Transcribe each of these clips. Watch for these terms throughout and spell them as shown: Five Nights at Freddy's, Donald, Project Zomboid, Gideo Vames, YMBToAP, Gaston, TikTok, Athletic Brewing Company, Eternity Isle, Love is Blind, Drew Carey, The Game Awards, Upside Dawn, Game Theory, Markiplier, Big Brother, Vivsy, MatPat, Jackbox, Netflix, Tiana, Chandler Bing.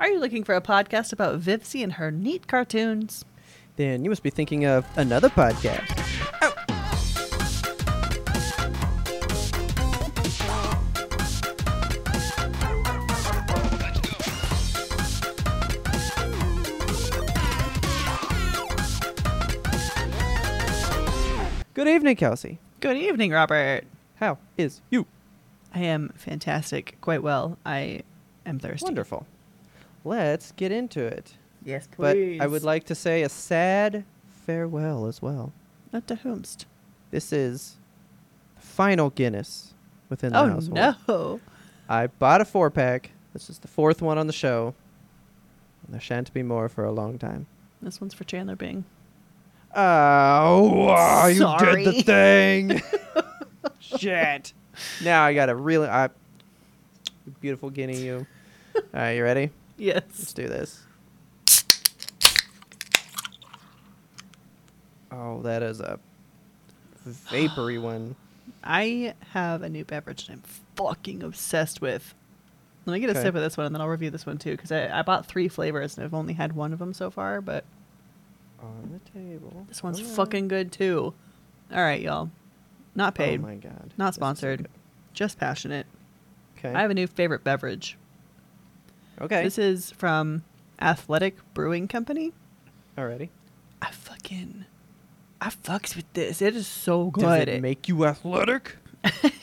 Are you looking for a podcast about Vivsy and her neat cartoons? Then you must be thinking of another podcast. Oh. Good evening, Kelsey. Good evening, Robert. How is you? I am fantastic. Quite well. I am thirsty. Wonderful. Let's get into it. Yes, please. But I would like to say a sad farewell as well. Not to whomst. This is the final Guinness within the household. Oh, no. I bought a 4-pack. This is the 4th one on the show. And there shan't be more for a long time. This one's for Chandler Bing. Sorry. You did the thing. Shit. Now I got a really beautiful guinea you. All right, you ready? Yes. Let's do this. Oh, that is a vapory one. I have a new beverage that I'm fucking obsessed with. Let me get a sip of this one, and then I'll review this one, too, because I bought 3 flavors, and I've only had one of them so far, but... On the table. This one's fucking good, too. All right, y'all. Not paid. Oh, my God. Not sponsored. So just passionate. Okay. I have a new favorite beverage. Okay. This is from Athletic Brewing Company. Alrighty. I fucks with this. It is so good. Does it make you athletic?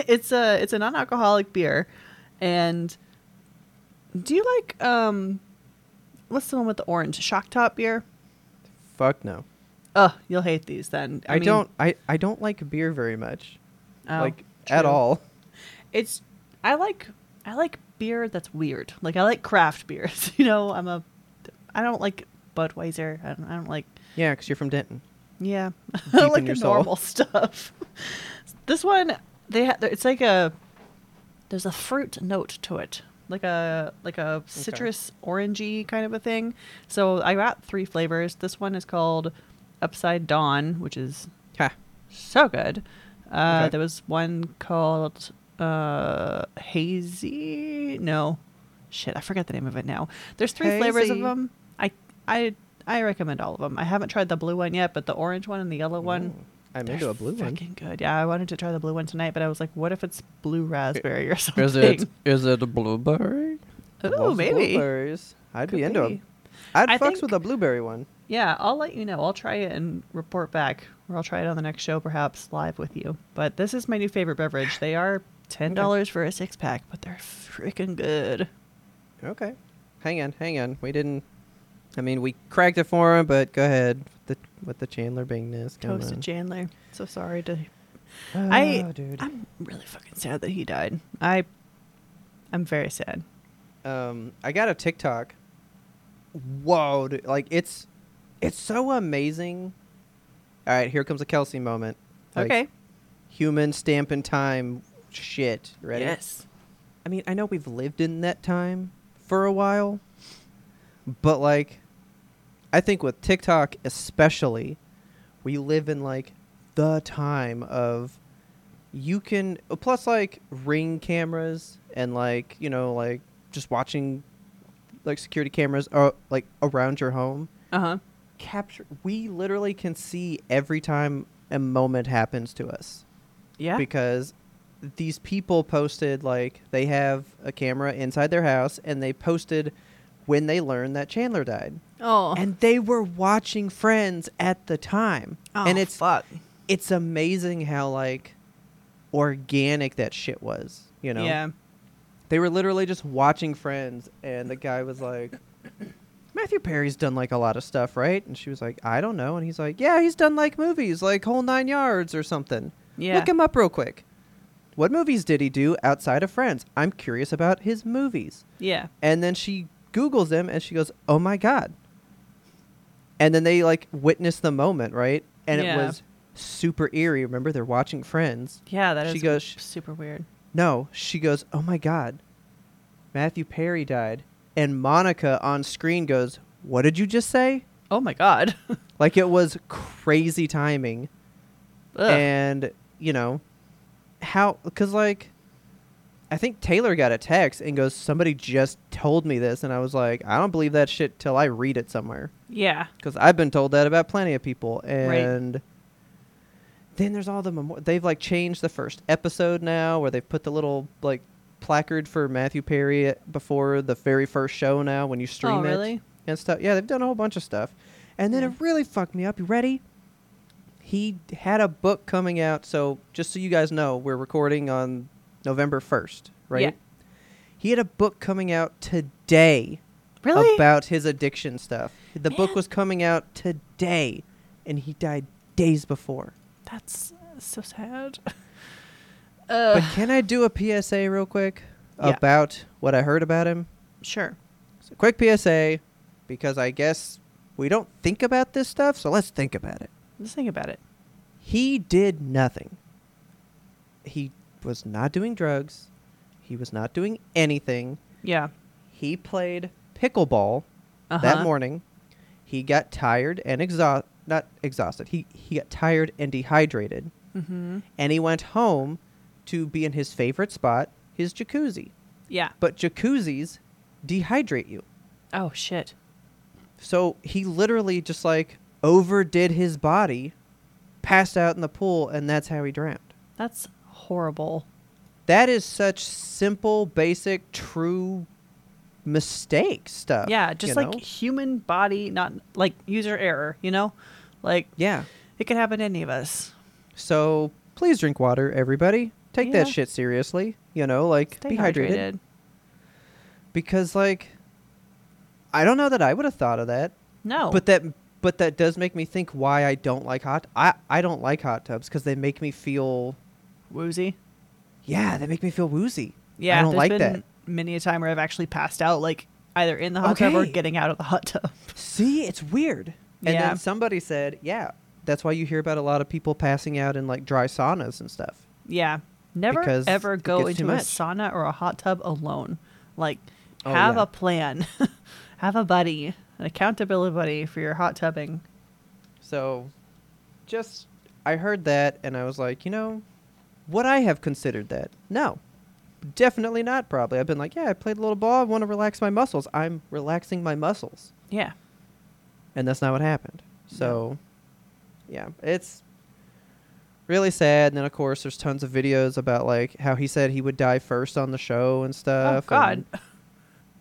It's a non-alcoholic beer. And do you like what's the one with the orange? Shock Top beer? Fuck no. Oh, you'll hate these then. I don't like beer very much. Oh, like true. At all. I like beer that's weird. Like I like craft beers. You know, I don't like Budweiser. I don't like. Yeah, because you're from Denton. Yeah, I don't like the normal stuff. This one, it's like a. There's a fruit note to it, like a citrus orangey kind of a thing. So I got 3 flavors. This one is called Upside Dawn, which is so good. There was one called Hazy. No, shit, I forgot the name of it now. There's 3 flavors of them. I recommend all of them. I haven't tried the blue one yet, but the orange one and the yellow one. I'm into a blue one. Fucking good. Yeah, I wanted to try the blue one tonight, but I was like, what if it's blue raspberry or something? Is it a blueberry? Oh, maybe. Blueberries. I'd be into them. I fucks with a blueberry one. Yeah, I'll let you know. I'll try it and report back, or I'll try it on the next show, perhaps live with you. But this is my new favorite beverage. They are $10 for a 6-pack, but they're freaking good. Okay. Hang on. We cracked it for him, but go ahead with the Chandler Bingness. Toasted Chandler. So sorry to... dude. I'm really fucking sad that he died. I'm very sad. I got a TikTok. Whoa, dude. Like, it's so amazing. All right, here comes a Kelsey moment. Like, okay. Human stamp in time shit. Ready? Yes. I mean, I know we've lived in that time for a while, but, like, I think with TikTok especially, we live in, like, the time of you can... Plus, like, Ring cameras and, like, you know, like, just watching, like, security cameras, like, around your home. Uh-huh. We literally can see every time a moment happens to us. Yeah. Because these people posted, like, they have a camera inside their house, and they posted... when they learned that Chandler died. Oh. And they were watching Friends at the time. Oh, and it's amazing how, like, organic that shit was, you know? Yeah. They were literally just watching Friends, and the guy was like, Matthew Perry's done, like, a lot of stuff, right? And she was like, I don't know. And he's like, yeah, he's done, like, movies, like Whole Nine Yards or something. Yeah. Look him up real quick. What movies did he do outside of Friends? I'm curious about his movies. Yeah. And then she Googles him, and she goes, "Oh my God." And then they like witness the moment, right? And yeah. It was super eerie. Remember, they're watching Friends. Yeah, that she is goes, super weird. No, she goes, "Oh my God, Matthew Perry died." And Monica on screen goes, "What did you just say?" Oh my God. Like, it was crazy timing. Ugh. And, you know, how, because like, I think Taylor got a text and goes, "Somebody just told me this." And I was like, I don't believe that shit till I read it somewhere. Yeah. Because I've been told that about plenty of people. And right. Then there's all the, they've like changed the first episode now where they've put the little like placard for Matthew Perry before the very first show now when you stream it. Oh, really? And stuff. Yeah, they've done a whole bunch of stuff. And then it really fucked me up. You ready? He had a book coming out. So just so you guys know, we're recording on November 1st, right? Yeah. He had a book coming out today. Really? About his addiction stuff. The book was coming out today, and he died days before. That's so sad. But can I do a PSA real quick about what I heard about him? Sure. So quick PSA, because I guess we don't think about this stuff, so let's think about it. Let's think about it. He did nothing. He was not doing drugs. He was not doing anything. Yeah. He played pickleball that morning. He got tired and not exhausted. He got tired and dehydrated. Mm-hmm. And he went home to be in his favorite spot, his jacuzzi. Yeah. But jacuzzis dehydrate you. Oh, shit. So he literally just like overdid his body, passed out in the pool, and that's how he drowned. That's horrible. That is such simple, basic, true mistake stuff. Yeah, just like human body, not like user error, you know? Like, yeah, it could happen to any of us. So please drink water, everybody. Take that shit seriously. You know, like, stay be hydrated. Because, like, I don't know that I would have thought of that. No. But that does make me think why I don't like I don't like hot tubs because they make me feel woozy. Yeah, they make me feel woozy. Yeah, I don't like that. Many a time where I've actually passed out, like either in the hot tub or getting out of the hot tub. See, it's weird. And then somebody said, yeah, that's why you hear about a lot of people passing out in like dry saunas and stuff. Yeah, never because ever go into a sauna or a hot tub alone. Like, have a plan, have a buddy, an accountability buddy for your hot tubbing. So, just I heard that and I was like, you know. Would I have considered that? No. Definitely not, probably. I've been like, yeah, I played a little ball. I want to relax my muscles. I'm relaxing my muscles. Yeah. And that's not what happened. So, yeah, it's really sad. And then, of course, there's tons of videos about, like, how he said he would die first on the show and stuff. Oh, God. And,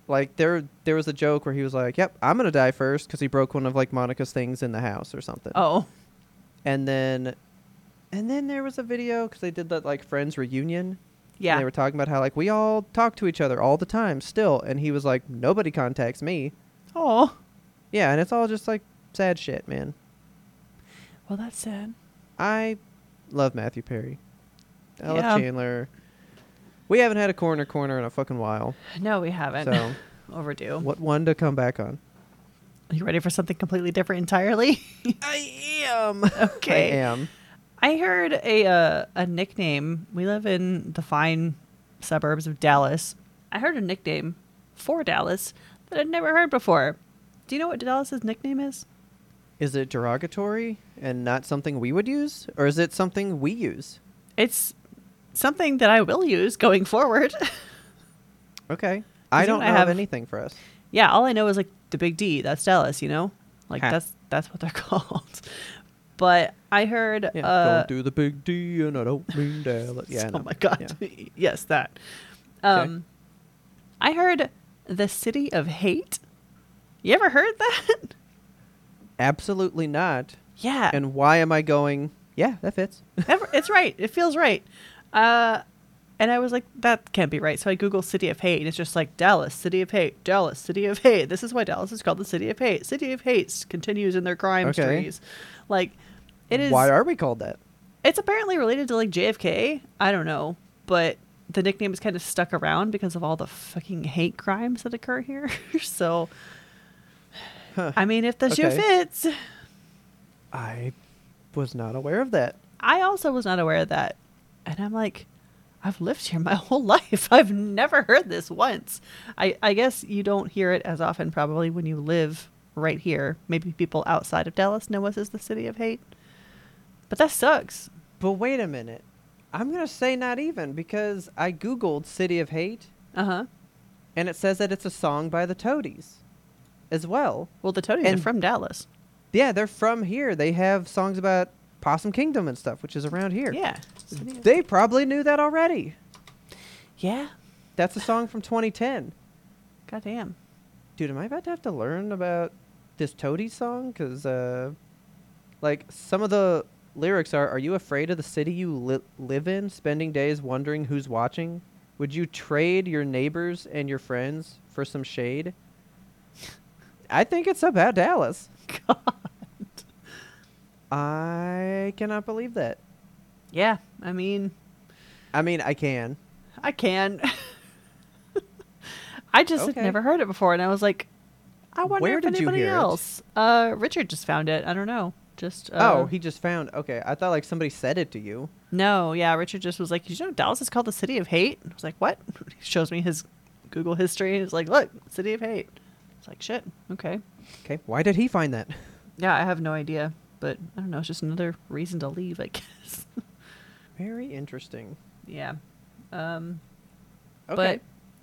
like, there was a joke where he was like, yep, I'm going to die first because he broke one of, like, Monica's things in the house or something. Oh. And then there was a video because they did that like Friends reunion. Yeah. And they were talking about how like we all talk to each other all the time still. And he was like, nobody contacts me. Oh. Yeah. And it's all just like sad shit, man. Well, that's sad. I love Matthew Perry. I love Chandler. We haven't had a corner in a fucking while. No, we haven't. So overdue. What one to come back on? Are you ready for something completely different entirely? I am. Okay. I am. I heard a nickname. We live in the fine suburbs of Dallas. I heard a nickname for Dallas that I'd never heard before. Do you know what Dallas's nickname is? Is it derogatory and not something we would use? Or is it something we use? It's something that I will use going forward. Okay. I don't have anything for us. Yeah, all I know is like the big D. That's Dallas, you know? Like that's what they're called. But I heard... Yeah. Don't do the big D and I don't mean Dallas. Yeah, oh, my God. Yeah. Yes, that. I heard the city of hate. You ever heard that? Absolutely not. Yeah. And why am I going, yeah, that fits. It's right. It feels right. And I was like, that can't be right. So I Googled city of hate. And it's just like, Dallas, city of hate. Dallas, city of hate. This is why Dallas is called the city of hate. City of hate continues in their crime stories. Like... It is. Why are we called that? It's apparently related to like JFK. I don't know, but the nickname is kind of stuck around because of all the fucking hate crimes that occur here. So, I mean, if the shoe fits. I was not aware of that. I also was not aware of that. And I'm like, I've lived here my whole life. I've never heard this once. I guess you don't hear it as often probably when you live right here. Maybe people outside of Dallas know us as the city of hate. But that sucks. But wait a minute. I'm going to say not even, because I Googled City of Hate. Uh-huh. And it says that it's a song by the Toadies as well. Well, the Toadies are from Dallas. Yeah, they're from here. They have songs about Possum Kingdom and stuff, which is around here. Yeah. They probably knew that already. Yeah. That's a song from 2010. Goddamn. Dude, am I about to have to learn about this Toadies song? Because, like, some of the lyrics are you afraid of the city you live in, spending days wondering who's watching? Would you trade your neighbors and your friends for some shade? I think it's about Dallas. God. I cannot believe that. Yeah, I mean, I can. I just had never heard it before, and I was like, I wonder where if did anybody you hear else. It? Richard just found it. I don't know. Just he just found. Okay, I thought like somebody said it to you. No, yeah, Richard just was like, did you know Dallas is called the City of Hate? I was like, what? He shows me his Google history, and he's like, look, City of Hate. It's like, shit. Okay. Okay. Why did he find that? Yeah, I have no idea, but I don't know. It's just another reason to leave, I guess. Very interesting. Yeah. Okay. But,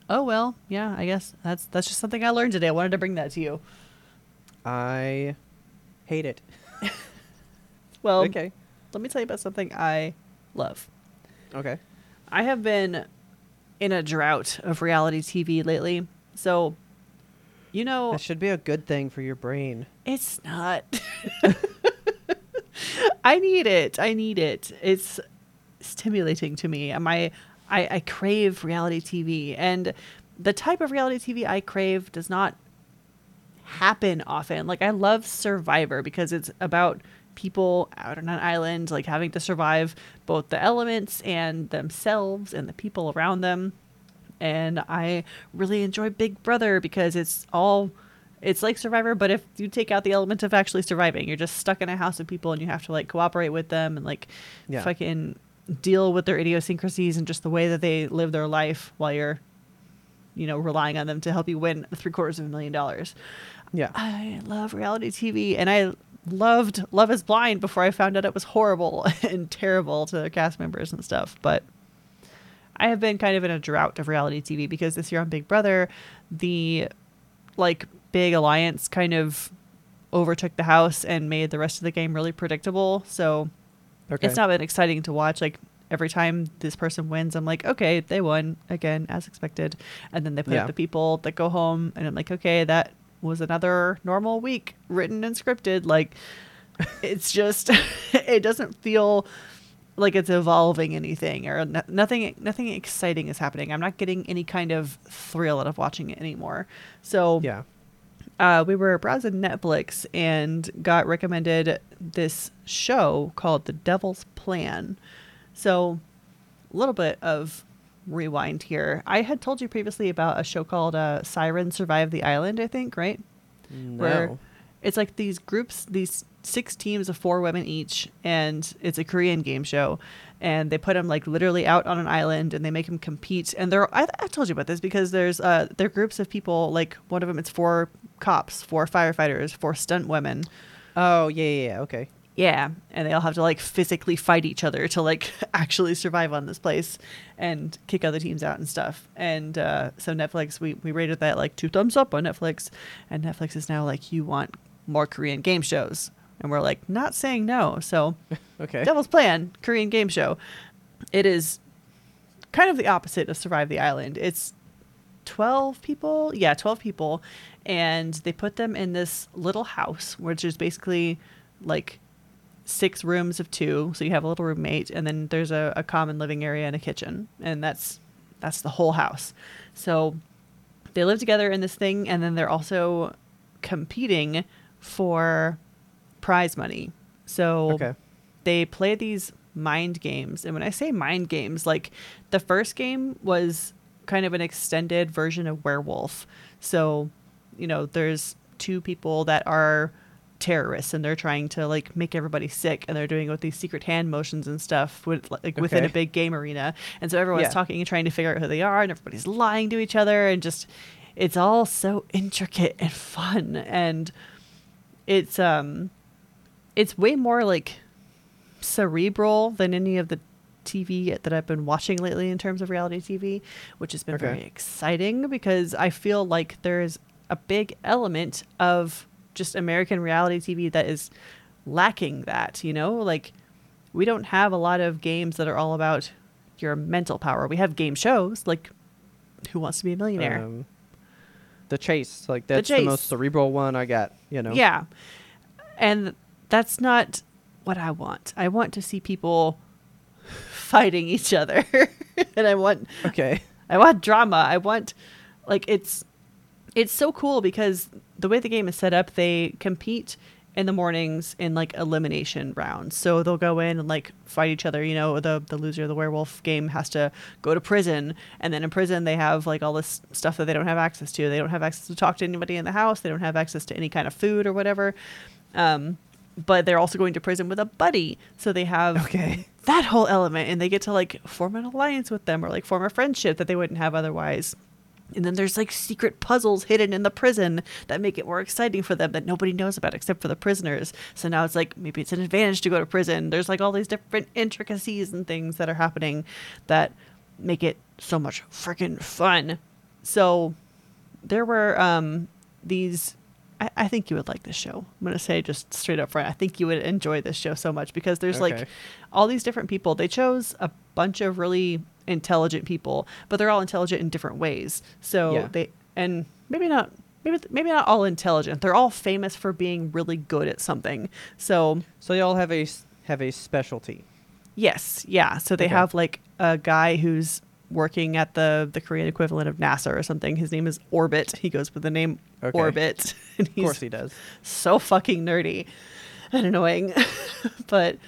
oh, well, yeah, I guess that's just something I learned today. I wanted to bring that to you. I hate it. Well, okay. Let me tell you about something I love. Okay. I have been in a drought of reality TV lately. So, you know. That should be a good thing for your brain. It's not. I need it. It's stimulating to me. I crave reality TV, and the type of reality TV I crave does not happen often. Like, I love Survivor because it's about people out on an island, like having to survive both the elements and themselves and the people around them. And I really enjoy Big Brother because it's like Survivor, but if you take out the element of actually surviving, you're just stuck in a house of people and you have to like cooperate with them and like fucking deal with their idiosyncrasies and just the way that they live their life while you're, you know, relying on them to help you win $750,000. Yeah. I love reality TV, and I loved Love is Blind before I found out it was horrible and terrible to their cast members and stuff. But I have been kind of in a drought of reality TV because this year on Big Brother, the like big alliance kind of overtook the house and made the rest of the game really predictable. So it's not been exciting to watch. Like, every time this person wins, I'm like, okay, they won again, as expected. And then they put up the people that go home, and I'm like, okay, that was another normal week written and scripted. Like, it's just, it doesn't feel like it's evolving anything, or nothing exciting is happening. I'm not getting any kind of thrill out of watching it anymore. So we were browsing Netflix and got recommended this show called The Devil's Plan. So a little bit of rewind here. I had told you previously about a show called Siren Survive the Island, I think, right? No. Where it's like these groups, these 6 teams of 4 women each, and it's a Korean game show, and they put them like literally out on an island and they make them compete. And they're, I told you about this because there's they're groups of people, like one of them, it's 4 cops, 4 firefighters, 4 stunt women. Oh, yeah, okay. Yeah, and they all have to like physically fight each other to like actually survive on this place and kick other teams out and stuff. And so Netflix, we rated that like 2 thumbs up on Netflix, and Netflix is now like, you want more Korean game shows? And we're like, not saying no. So Devil's Plan, Korean game show. It is kind of the opposite of Survive the Island. It's 12 people. Yeah, 12 people. And they put them in this little house, which is basically like 6 rooms of 2, so you have a little roommate, and then there's a common living area and a kitchen, and that's the whole house. So they live together in this thing, and then they're also competing for prize money. So they play these mind games. And when I say mind games, like the first game was kind of an extended version of Werewolf. So, you know, there's two people that are terrorists and they're trying to like make everybody sick, and they're doing with these secret hand motions and stuff with like within a big game arena. And so everyone's talking and trying to figure out who they are, and everybody's lying to each other, and just it's all so intricate and fun. And it's way more like cerebral than any of the TV that I've been watching lately in terms of reality TV, which has been very exciting, because I feel like there's a big element of just American reality TV that is lacking that, you know, like we don't have a lot of games that are all about your mental power. We have game shows like Who Wants to Be a Millionaire? The Chase, like that's the most cerebral one I got, you know? Yeah. And that's not what I want. I want to see people fighting each other and I want drama. I want like, it's so cool because the way the game is set up, they compete in the mornings in like elimination rounds. So they'll go in and like fight each other. You know, the loser of the werewolf game has to go to prison, and then in prison they have like all this stuff that they don't have access to. They don't have access to talk to anybody in the house. They don't have access to any kind of food or whatever. But they're also going to prison with a buddy. So they have that whole element, and they get to like form an alliance with them or like form a friendship that they wouldn't have otherwise. And then there's like secret puzzles hidden in the prison that make it more exciting for them that nobody knows about except for the prisoners. So now it's like, maybe it's an advantage to go to prison. There's like all these different intricacies and things that are happening that make it so much freaking fun. So there were these, I think you would like this show. I'm going to say just straight up front, I think you would enjoy this show so much because there's like all these different people. They chose a bunch of really intelligent people, but they're all intelligent in different ways. So they, and maybe not all intelligent. They're all famous for being really good at something. So they all have a specialty. Yes. Yeah. So they have like a guy who's working at the Korean equivalent of NASA or something. His name is Orbit. He goes with the name Orbit. And of course he does. So fucking nerdy and annoying. But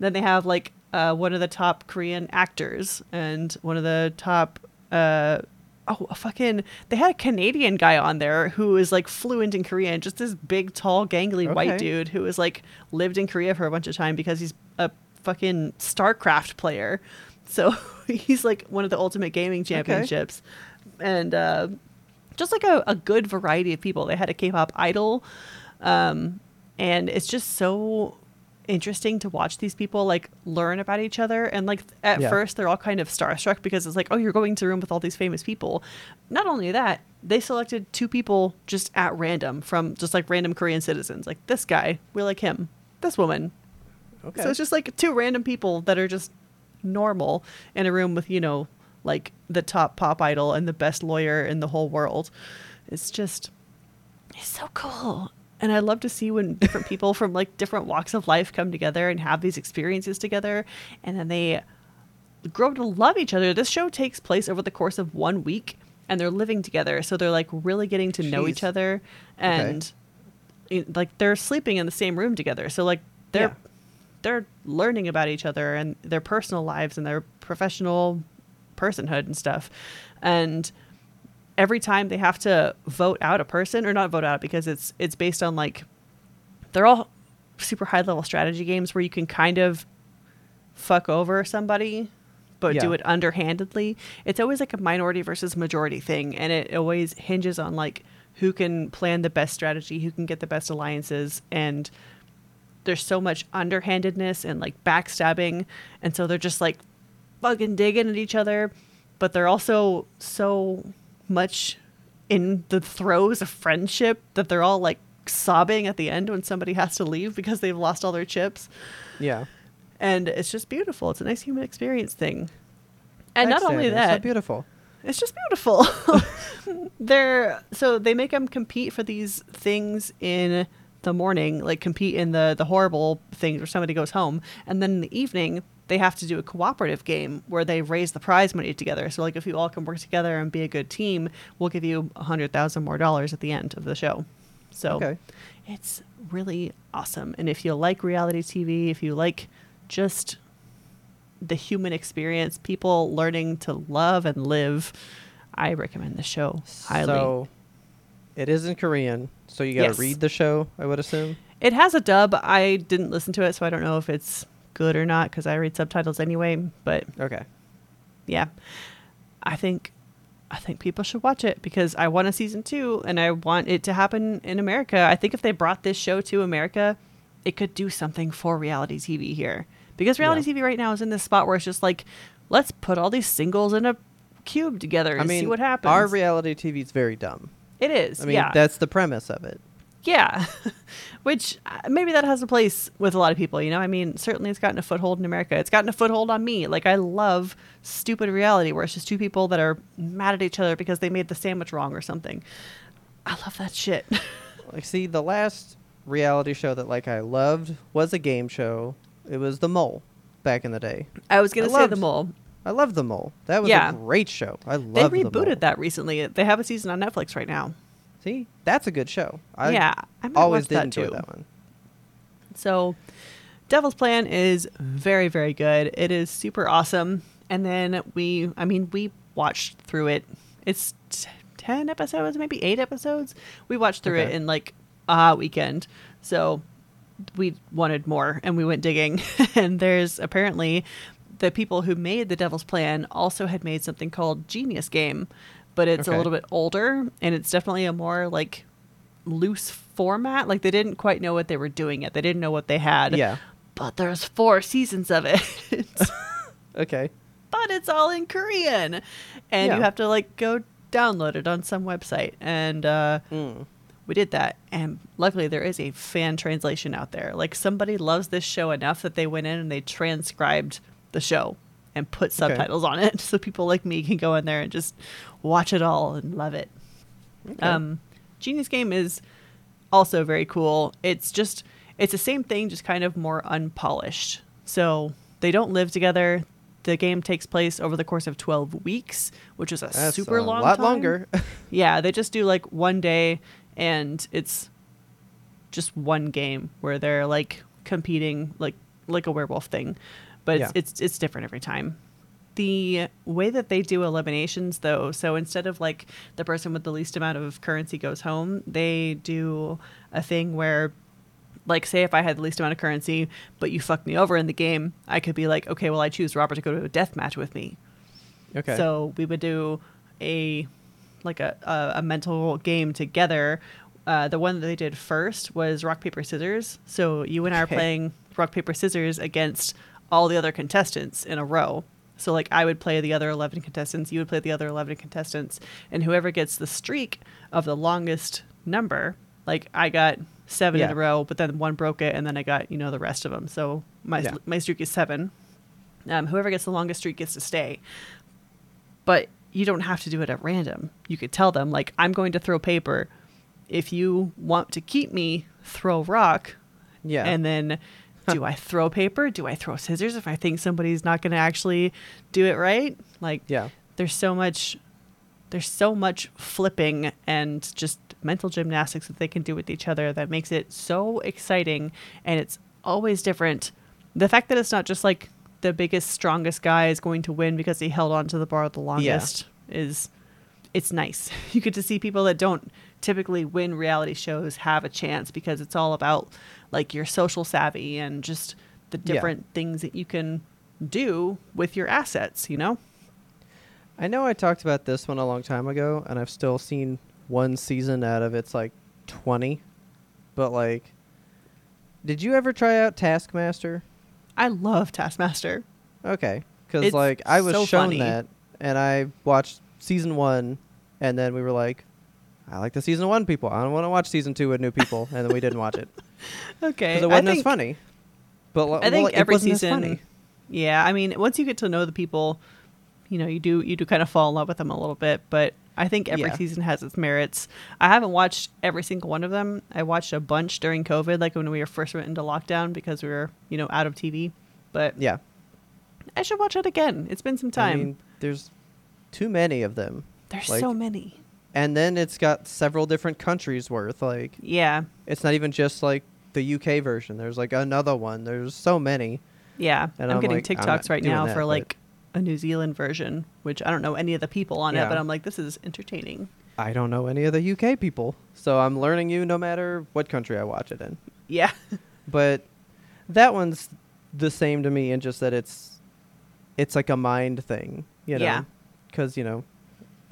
then they have like one of the top Korean actors and one of the top they had a Canadian guy on there who is like fluent in Korean, just this big tall gangly white dude who is like lived in Korea for a bunch of time because he's a fucking StarCraft player. So he's like one of the ultimate gaming championships. And just like a good variety of people. They had a K-pop idol and it's just so interesting to watch these people like learn about each other. And like at first they're all kind of starstruck because it's like, oh, you're going to a room with all these famous people. Not only that, they selected two people just at random from just like random Korean citizens. Like this guy, we like him, this woman. Okay. So it's just like two random people that are just normal in a room with, you know, like the top pop idol and the best lawyer in the whole world. It's so cool. And I love to see when different people from like different walks of life come together and have these experiences together, and then they grow to love each other. This show takes place over the course of 1 week, and they're living together. So they're like really getting to know each other, and like they're sleeping in the same room together. So like they're learning about each other and their personal lives and their professional personhood and stuff. And every time they have to vote out a person, or not vote out, because it's based on like, they're all super high level strategy games where you can kind of fuck over somebody, but do it underhandedly. It's always like a minority versus majority thing. And it always hinges on like who can plan the best strategy, who can get the best alliances. And there's so much underhandedness and like backstabbing. And so they're just like fucking digging at each other, but they're also so much in the throes of friendship that they're all like sobbing at the end when somebody has to leave because they've lost all their chips. Yeah. And it's just beautiful. It's a nice human experience thing. And not only that, it's just beautiful. So they make them compete for these things in the morning, like compete in the horrible things where somebody goes home, and then in the evening they have to do a cooperative game where they raise the prize money together. So like, if you all can work together and be a good team, we'll give you $100,000 more at the end of the show. So it's really awesome. And if you like reality TV, if you like just the human experience, people learning to love and live. I recommend the show highly. So it is in Korean, so you got to read the show, I would assume. It has a dub. I didn't listen to it, so I don't know if it's good or not because I read subtitles anyway. But okay, yeah, I think people should watch it because I want a season 2 and I want it to happen in America. I think if they brought this show to America, it could do something for reality TV here, because reality TV right now is in this spot where it's just like, let's put all these singles in a cube together and see what happens. Our reality TV is very dumb. It is. That's the premise of it. Yeah. Which maybe that has a place with a lot of people, you know? I mean, certainly it's gotten a foothold in America. It's gotten a foothold on me. Like, I love stupid reality where it's just two people that are mad at each other because they made the sandwich wrong or something. I love that shit. Like, see, the last reality show that, like, I loved was a game show. It was The Mole back in the day. I was going to say The Mole. I love The Mole. That was a great show. I love The Mole. They rebooted that recently. They have a season on Netflix right now. See, that's a good show. I always did enjoy that one. So, Devil's Plan is very, very good. It is super awesome. And then we watched through it. It's 10 episodes, maybe 8 episodes. We watched through it in like a weekend. So, we wanted more and we went digging. And there's apparently the people who made The Devil's Plan also had made something called Genius Game. But it's a little bit older, and it's definitely a more like loose format. Like, they didn't quite know what they were doing yet. They didn't know what they had. Yeah. But there's 4 seasons of it. Okay. But it's all in Korean, and you have to like go download it on some website. And we did that, and luckily there is a fan translation out there. Like, somebody loves this show enough that they went in and they transcribed the show and put subtitles on it, so people like me can go in there and just watch it all and love it. Genius Game is also very cool. It's the same thing, just kind of more unpolished. So they don't live together. The game takes place over the course of 12 weeks, which is that's super long time. A lot longer. Yeah, they just do like one day, and it's just one game where they're like competing like a werewolf thing. But it's different every time. The way that they do eliminations, though, so instead of like the person with the least amount of currency goes home, they do a thing where, like, say if I had the least amount of currency, but you fucked me over in the game, I could be like, okay, well, I choose Robert to go to a death match with me. Okay. So we would do a mental game together. The one that they did first was rock, paper, scissors. So you and I are playing rock, paper, scissors against all the other contestants in a row. So like, I would play the other 11 contestants, you would play the other 11 contestants, and whoever gets the streak of the longest number, like I got 7 in a row, but then one broke it, and then I got, you know, the rest of them. So my streak is 7. Whoever gets the longest streak gets to stay. But you don't have to do it at random. You could tell them, like, I'm going to throw paper. If you want to keep me, throw rock. Yeah. And then do I throw paper? Do I throw scissors if I think somebody's not going to actually do it right? Like, there's so much flipping and just mental gymnastics that they can do with each other that makes it so exciting, and it's always different. The fact that it's not just like the biggest, strongest guy is going to win because he held on to the bar the longest it's nice. You get to see people that don't typically win reality shows have a chance, because it's all about like your social savvy and just the different things that you can do with your assets, you know? I know I talked about this one a long time ago, and I've still seen one season out of its like 20. But like, did you ever try out Taskmaster? I love Taskmaster. Okay. Because like, I was so shown that, and I watched season 1, and then we were like, I like the season 1 people. I don't want to watch season 2 with new people, and then we didn't watch it. Okay, because it wasn't as funny. But I think every season, yeah. I mean, once you get to know the people, you know, you do kind of fall in love with them a little bit. But I think every season has its merits. I haven't watched every single one of them. I watched a bunch during COVID, like when we were first went into lockdown, because we were, you know, out of TV. But yeah, I should watch it again. It's been some time. I mean, there's too many of them. There's like, so many. And then it's got several different countries worth. Like, yeah, it's not even just like the UK version. There's like another one. There's so many. Yeah. And I'm getting like, TikToks right now for like a New Zealand version, which I don't know any of the people on it, but I'm like, this is entertaining. I don't know any of the UK people. So I'm learning you no matter what country I watch it in. Yeah. But that one's the same to me in just that it's like a mind thing, you know? Yeah. Because, you know,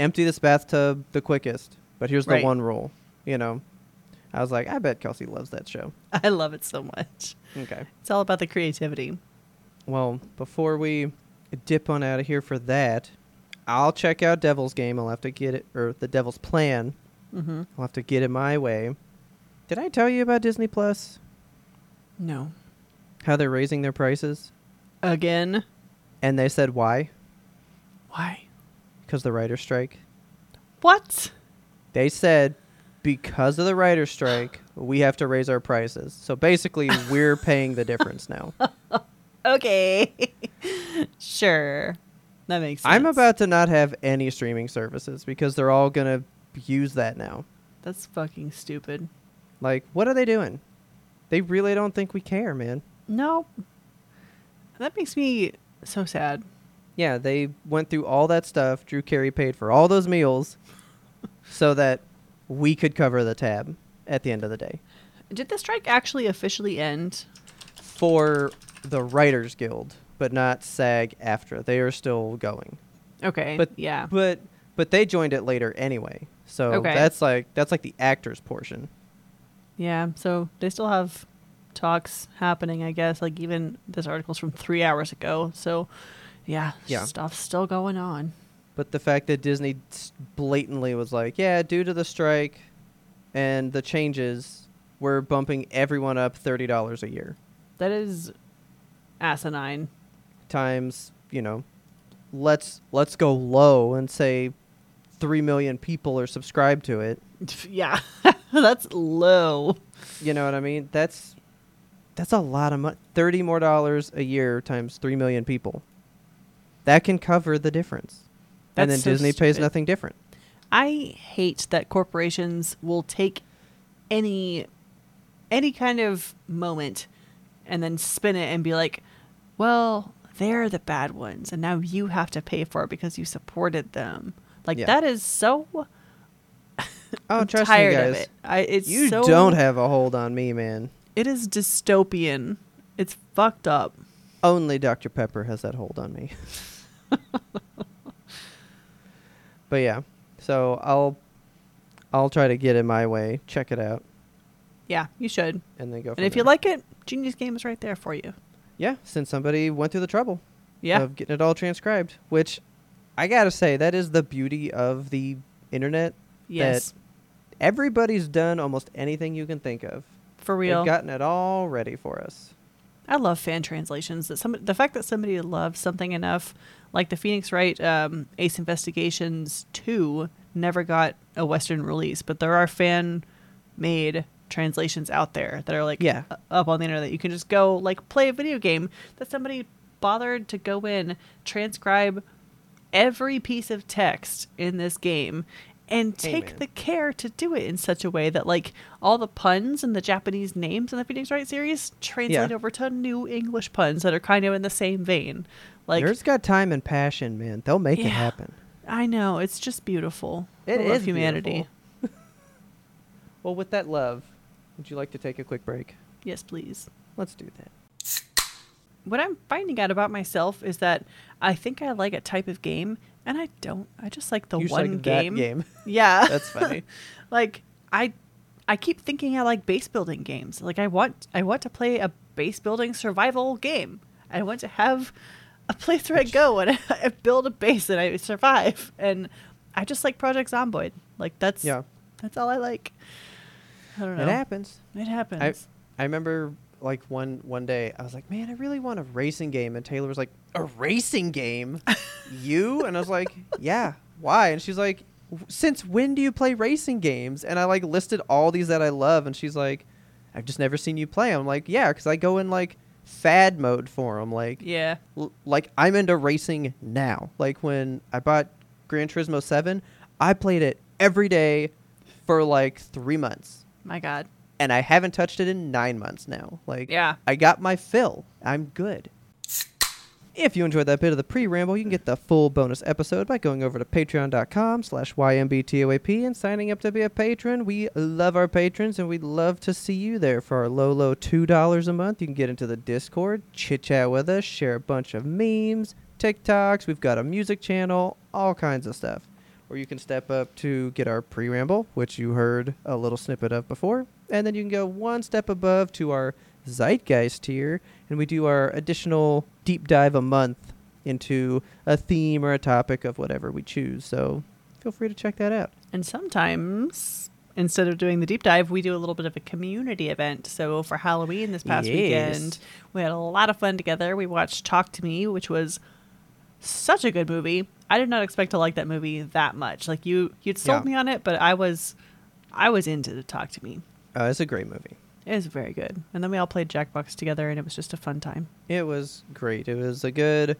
empty this bathtub the quickest. But here's the one rule, you know? I was like, I bet Kelsey loves that show. I love it so much. Okay. It's all about the creativity. Well, before we dip on out of here for that, I'll check out Devil's Game. I'll have to get it, or The Devil's Plan. Mm-hmm. I'll have to get it my way. Did I tell you about Disney Plus? No. How they're raising their prices? Again. And they said why? Why? Because the writer's strike. What? They said, because of the writer's strike, we have to raise our prices. So basically, we're paying the difference now. Okay. Sure. That makes sense. I'm about to not have any streaming services because they're all going to use that now. That's fucking stupid. Like, what are they doing? They really don't think we care, man. No. That makes me so sad. Yeah, they went through all that stuff. Drew Carey paid for all those meals so that we could cover the tab at the end of the day. Did the strike actually officially end? For the Writers Guild, but not SAG after. They are still going. Okay. But yeah. But they joined it later anyway. So that's like the actors portion. Yeah, so they still have talks happening, I guess. Like even this article's from 3 hours ago. So yeah. Stuff's still going on. But the fact that Disney blatantly was like, yeah, due to the strike and the changes, we're bumping everyone up $30 a year. That is asinine. Times, you know, let's go low and say 3 million people are subscribed to it. Yeah, that's low. You know what I mean? That's a lot of money. $30 more a year times 3 million people. That can cover the difference. That's and then so Disney stupid. Pays nothing different. I hate that corporations will take any kind of moment and then spin it and be like, well, they're the bad ones. And now you have to pay for it because you supported them. Like, that is so I'm trust tired me guys. Of it. It's you so don't have a hold on me, man. It is dystopian. It's fucked up. Only Dr. Pepper has that hold on me. But yeah, so I'll try to get it my way. Check it out. Yeah, you should. And then go from there. And if you like it, Genius Game is right there for you. Yeah, since somebody went through the trouble of getting it all transcribed, which I got to say, that is the beauty of the internet. Yes. That everybody's done almost anything you can think of. For real. They've gotten it all ready for us. I love fan translations. The fact that somebody loves something enough, like the Phoenix Wright Ace Investigations 2 never got a Western release, but there are fan-made translations out there that are like up on the internet. You can just go like play a video game that somebody bothered to go in, transcribe every piece of text in this game, and take the care to do it in such a way that like all the puns and the Japanese names in the Phoenix Wright series translate over to new English puns that are kind of in the same vein. Like, there's got time and passion, man. They'll make it happen. I know. It's just beautiful. It I is love humanity. Well, with that love, would you like to take a quick break? Yes, please. Let's do that. What I'm finding out about myself is that I think I like a type of game. And I don't. I just like the you one like game. That game. Yeah. That's funny. Like I keep thinking I like base building games. Like I want to play a base building survival game. I want to have a place where I go and I build a base and I survive. And I just like Project Zomboid. Like that's all I like. I don't know. It happens. I remember like one day I was like, man, I really want a racing game. And Taylor was like, a racing game? You? And I was like, yeah, why? And she's like, since when do you play racing games? And I like listed all these that I love. And she's like, I've just never seen you play. I'm like, yeah, because I go in like fad mode for them. Like, yeah, like I'm into racing now. Like when I bought Gran Turismo 7, I played it every day for like 3 months. My God. And I haven't touched it in 9 months now. Like, I got my fill. I'm good. If you enjoyed that bit of the pre-ramble, you can get the full bonus episode by going over to patreon.com/YMBToAP and signing up to be a patron. We love our patrons, and we'd love to see you there for our low, low $2 a month. You can get into the Discord, chit-chat with us, share a bunch of memes, TikToks. We've got a music channel, all kinds of stuff. Or you can step up to get our pre-ramble, which you heard a little snippet of before. And then you can go one step above to our Zeitgeist tier, and we do our additional deep dive a month into a theme or a topic of whatever we choose. So feel free to check that out. And sometimes, instead of doing the deep dive, we do a little bit of a community event. So for Halloween this past weekend, we had a lot of fun together. We watched Talk to Me, which was such a good movie. I did not expect to like that movie that much. Like you'd sold me on it, but I was into the Talk to Me. Oh, it's a great movie. It was very good. And then we all played Jackbox together, and it was just a fun time. It was great. It was a good... It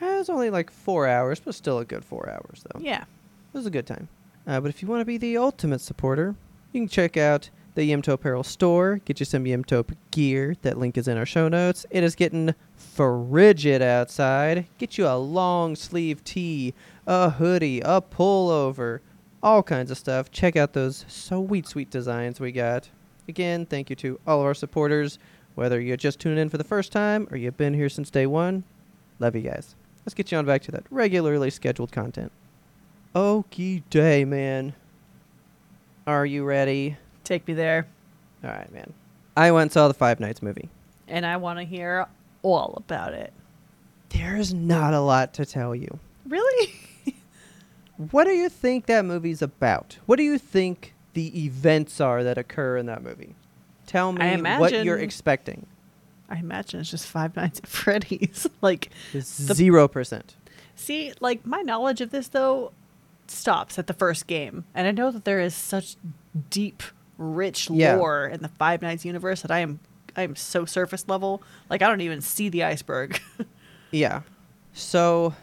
was only like 4 hours, but still a good 4 hours, though. Yeah. It was a good time. But if you want to be the ultimate supporter, you can check out the YMTO Apparel store. Get you some YMTO gear. That link is in our show notes. It is getting frigid outside. Get you a long sleeve tee, a hoodie, a pullover, all kinds of stuff. Check out those sweet, sweet designs we got. Again, thank you to all of our supporters, whether you just tuned in for the first time or you've been here since day one. Love you guys. Let's get you on back to that regularly scheduled content. Okie day, man. Are you ready? Take me there. All right, man. I went and saw the Five Nights movie. And I want to hear all about it. There's not a lot to tell you. Really? What do you think that movie's about? What do you think the events are that occur in that movie? Tell me what you're expecting. I imagine it's just Five Nights at Freddy's. Like 0%. See, like my knowledge of this though stops at the first game, and I know that there is such deep, rich lore in the Five Nights universe that I am so surface level. Like I don't even see the iceberg. Yeah. So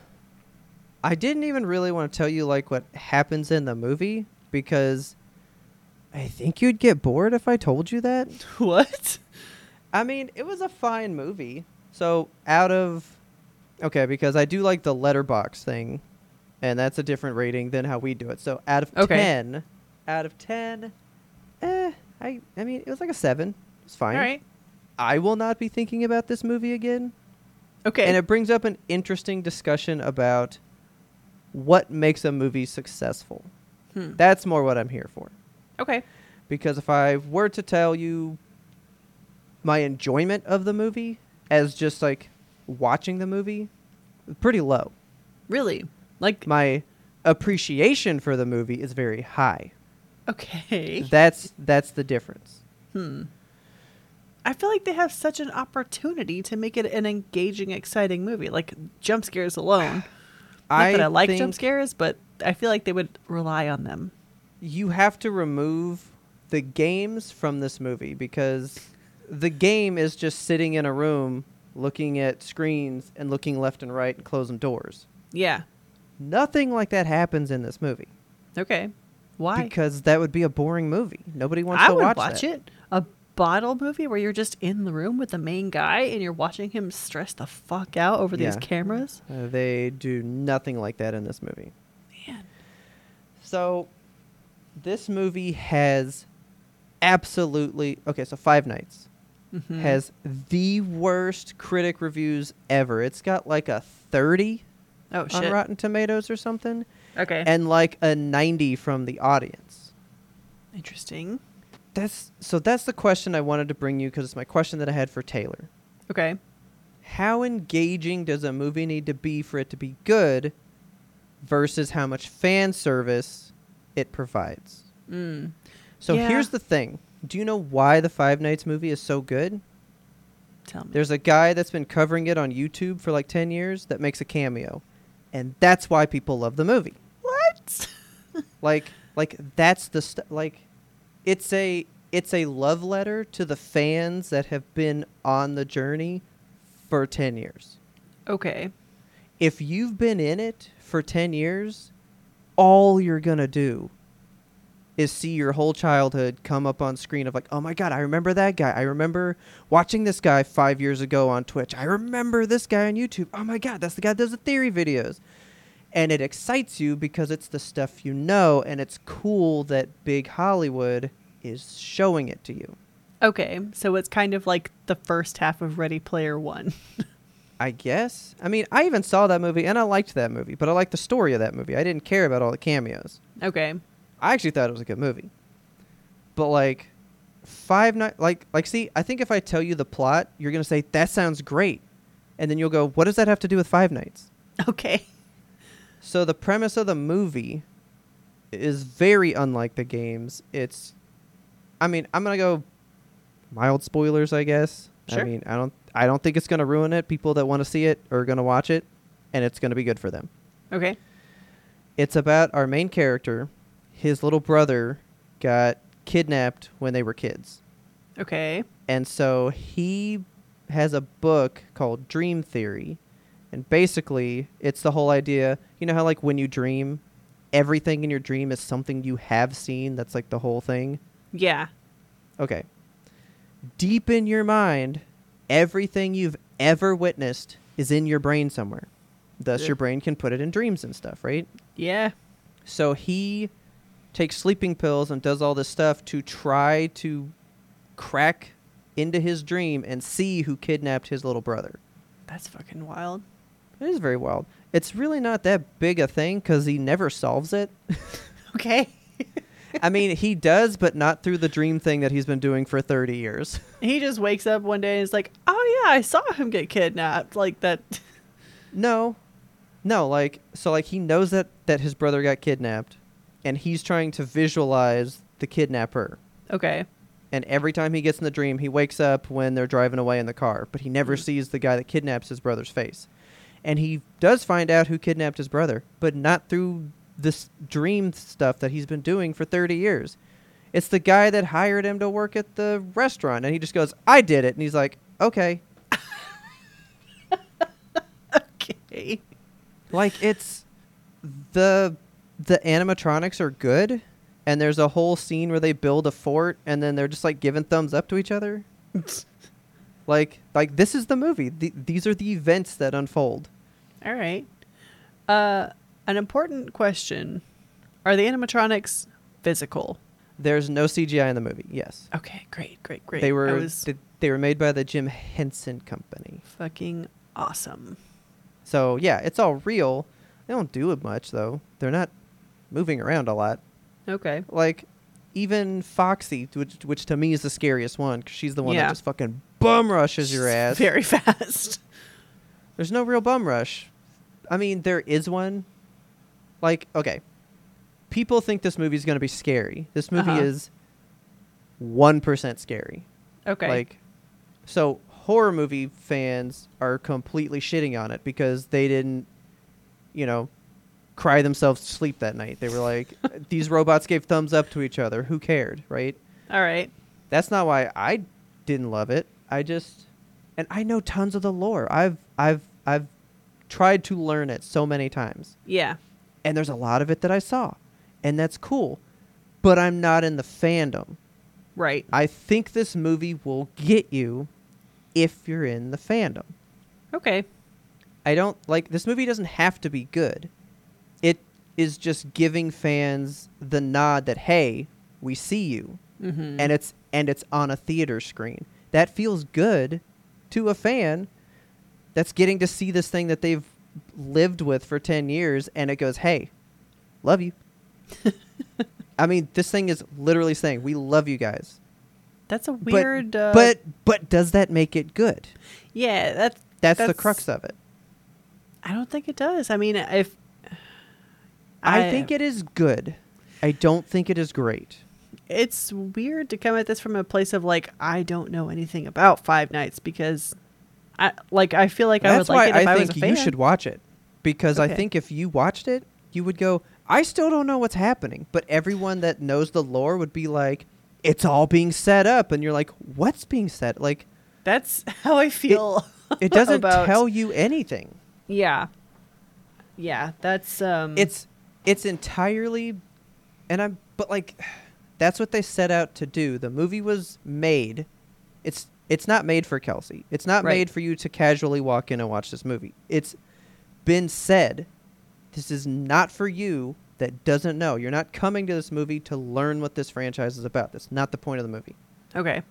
I didn't even really want to tell you like what happens in the movie because I think you'd get bored if I told you that. What? I mean, it was a fine movie. So because I do like the Letterboxd thing, and that's a different rating than how we do it. So out of 10, I mean, it was like a 7. It's fine. All right. I will not be thinking about this movie again. Okay. And it brings up an interesting discussion about what makes a movie successful. That's more what I'm here for. Okay. Because if I were to tell you my enjoyment of the movie as just like watching the movie, pretty low. Really? Like my appreciation for the movie is very high. Okay. That's the difference. I feel like they have such an opportunity to make it an engaging, exciting movie. Like jump scares alone. Not that I like jump scares, but I feel like they would rely on them. You have to remove the games from this movie because the game is just sitting in a room looking at screens and looking left and right and closing doors. Yeah. Nothing like that happens in this movie. Okay. Why? Because that would be a boring movie. Nobody wants to watch that. I would watch it. A bottle movie where you're just in the room with the main guy and you're watching him stress the fuck out over these cameras. They do nothing like that in this movie. Man. So... this movie has Five Nights has the worst critic reviews ever. It's got like a 30 on Rotten Tomatoes or something. Okay. And like a 90 from the audience. Interesting. That's the question I wanted to bring you because it's my question that I had for Taylor. Okay. How engaging does a movie need to be for it to be good versus how much fan service it provides? Here's the thing. Do you know why the Five Nights movie is so good? Tell me. There's a guy that's been covering it on YouTube for like 10 years that makes a cameo, and that's why people love the movie. What? It's a love letter to the fans that have been on the journey for 10 years. Okay. If you've been in it for 10 years, all you're going to do is see your whole childhood come up on screen of like, oh my God, I remember that guy. I remember watching this guy 5 years ago on Twitch. I remember this guy on YouTube. Oh my God, that's the guy that does the theory videos. And it excites you because it's the stuff you know, and it's cool that Big Hollywood is showing it to you. Okay, so it's kind of like the first half of Ready Player One. I guess. I mean, I even saw that movie, and I liked that movie, but I liked the story of that movie. I didn't care about all the cameos. Okay. I actually thought it was a good movie. But, like, see, I think if I tell you the plot, you're going to say, that sounds great. And then you'll go, what does that have to do with Five Nights? Okay. So the premise of the movie is very unlike the games. It's, I mean, I'm going to go mild spoilers, I guess. Sure. I mean, I don't think it's going to ruin it. People that want to see it are going to watch it, and it's going to be good for them. Okay. It's about our main character. His little brother got kidnapped when they were kids. Okay. And so he has a book called Dream Theory. And basically, it's the whole idea, you know how, like, when you dream, everything in your dream is something you have seen? That's, like, the whole thing? Yeah. Okay. Deep in your mind, everything you've ever witnessed is in your brain somewhere. Thus, your brain can put it in dreams and stuff, right? Yeah. So he takes sleeping pills and does all this stuff to try to crack into his dream and see who kidnapped his little brother. That's fucking wild. It is very wild. It's really not that big a thing because he never solves it. Okay. I mean, he does, but not through the dream thing that he's been doing for 30 years. He just wakes up one day and is like, oh, yeah, I saw him get kidnapped. Like that. No. So he knows that his brother got kidnapped and he's trying to visualize the kidnapper. Okay. And every time he gets in the dream, he wakes up when they're driving away in the car, but he never sees the guy that kidnaps his brother's face. And he does find out who kidnapped his brother, but not through this dream stuff that he's been doing for 30 years. It's the guy that hired him to work at the restaurant, and he just goes, I did it. And he's like, okay. Okay. Like, it's the animatronics are good. And there's a whole scene where they build a fort and then they're just like giving thumbs up to each other. like this is the movie. These are the events that unfold. All right. An important question. Are the animatronics physical? There's no CGI in the movie. Yes. Okay, great. They were made by the Jim Henson Company. Fucking awesome. So, yeah, it's all real. They don't do it much though. They're not moving around a lot. Okay. Like, even Foxy, which to me is the scariest one, because she's the one that just fucking bum rushes your ass. Very fast. There's no real bum rush. I mean, there is one. Like, okay. People think this movie is going to be scary. This movie is 1% scary. Okay. Like, so horror movie fans are completely shitting on it because they didn't, cry themselves to sleep that night. They were like, these robots gave thumbs up to each other. Who cared, right? All right. That's not why I didn't love it. And I know tons of the lore. I've tried to learn it so many times. Yeah. And there's a lot of it that I saw. And that's cool. But I'm not in the fandom. Right. I think this movie will get you if you're in the fandom. Okay. I don't this movie doesn't have to be good. It is just giving fans the nod that, hey, we see you. Mm-hmm. And it's on a theater screen. That feels good to a fan that's getting to see this thing that they've lived with for 10 years. And it goes, hey, love you. I mean, this thing is literally saying, we love you guys. That's a weird... But does that make it good? Yeah. That's the crux of it. I don't think it does. I mean, if... I think it is good. I don't think it is great. It's weird to come at this from a place of I don't know anything about Five Nights because I feel like I would like it if I was a fan. That's why I think you should watch it because I think if you watched it, you would go, I still don't know what's happening. But everyone that knows the lore would be like, it's all being set up. And you're like, what's being set? Like, that's how I feel. It doesn't tell you anything. Yeah. Yeah, that's it's entirely, and I'm, but like, That's what they set out to do. The movie was made. It's not made for Kelsey. It's not made for you to casually walk in and watch this movie. It's been said, this is not for you that doesn't know. You're not coming to this movie to learn what this franchise is about. That's not the point of the movie. Okay.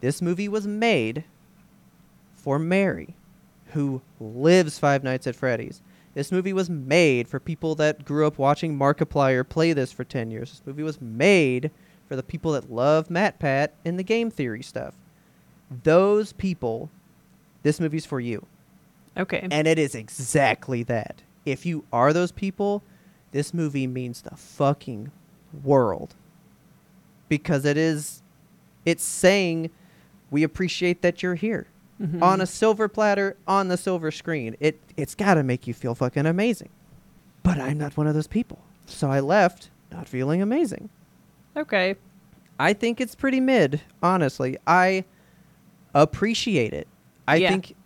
This movie was made for Mary, who lives Five Nights at Freddy's. This movie was made for people that grew up watching Markiplier play this for 10 years. This movie was made for the people that love MatPat and the Game Theory stuff. Those people, this movie's for you. Okay. And it is exactly that. If you are those people, this movie means the fucking world. Because it's saying, we appreciate that you're here. Mm-hmm. On a silver platter, on the silver screen. It's got to make you feel fucking amazing. But I'm not one of those people. So I left not feeling amazing. Okay. I think it's pretty mid, honestly. I appreciate it. I think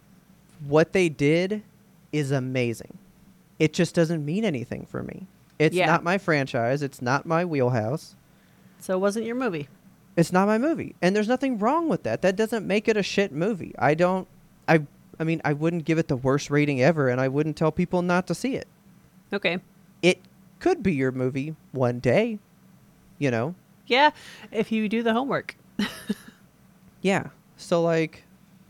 what they did is amazing. It just doesn't mean anything for me. It's not my franchise. It's not my wheelhouse. So it wasn't your movie. It's not my movie. And there's nothing wrong with that. That doesn't make it a shit movie. I mean, I wouldn't give it the worst rating ever, and I wouldn't tell people not to see it. Okay. It could be your movie one day, you know? Yeah, if you do the homework. Yeah. So, like,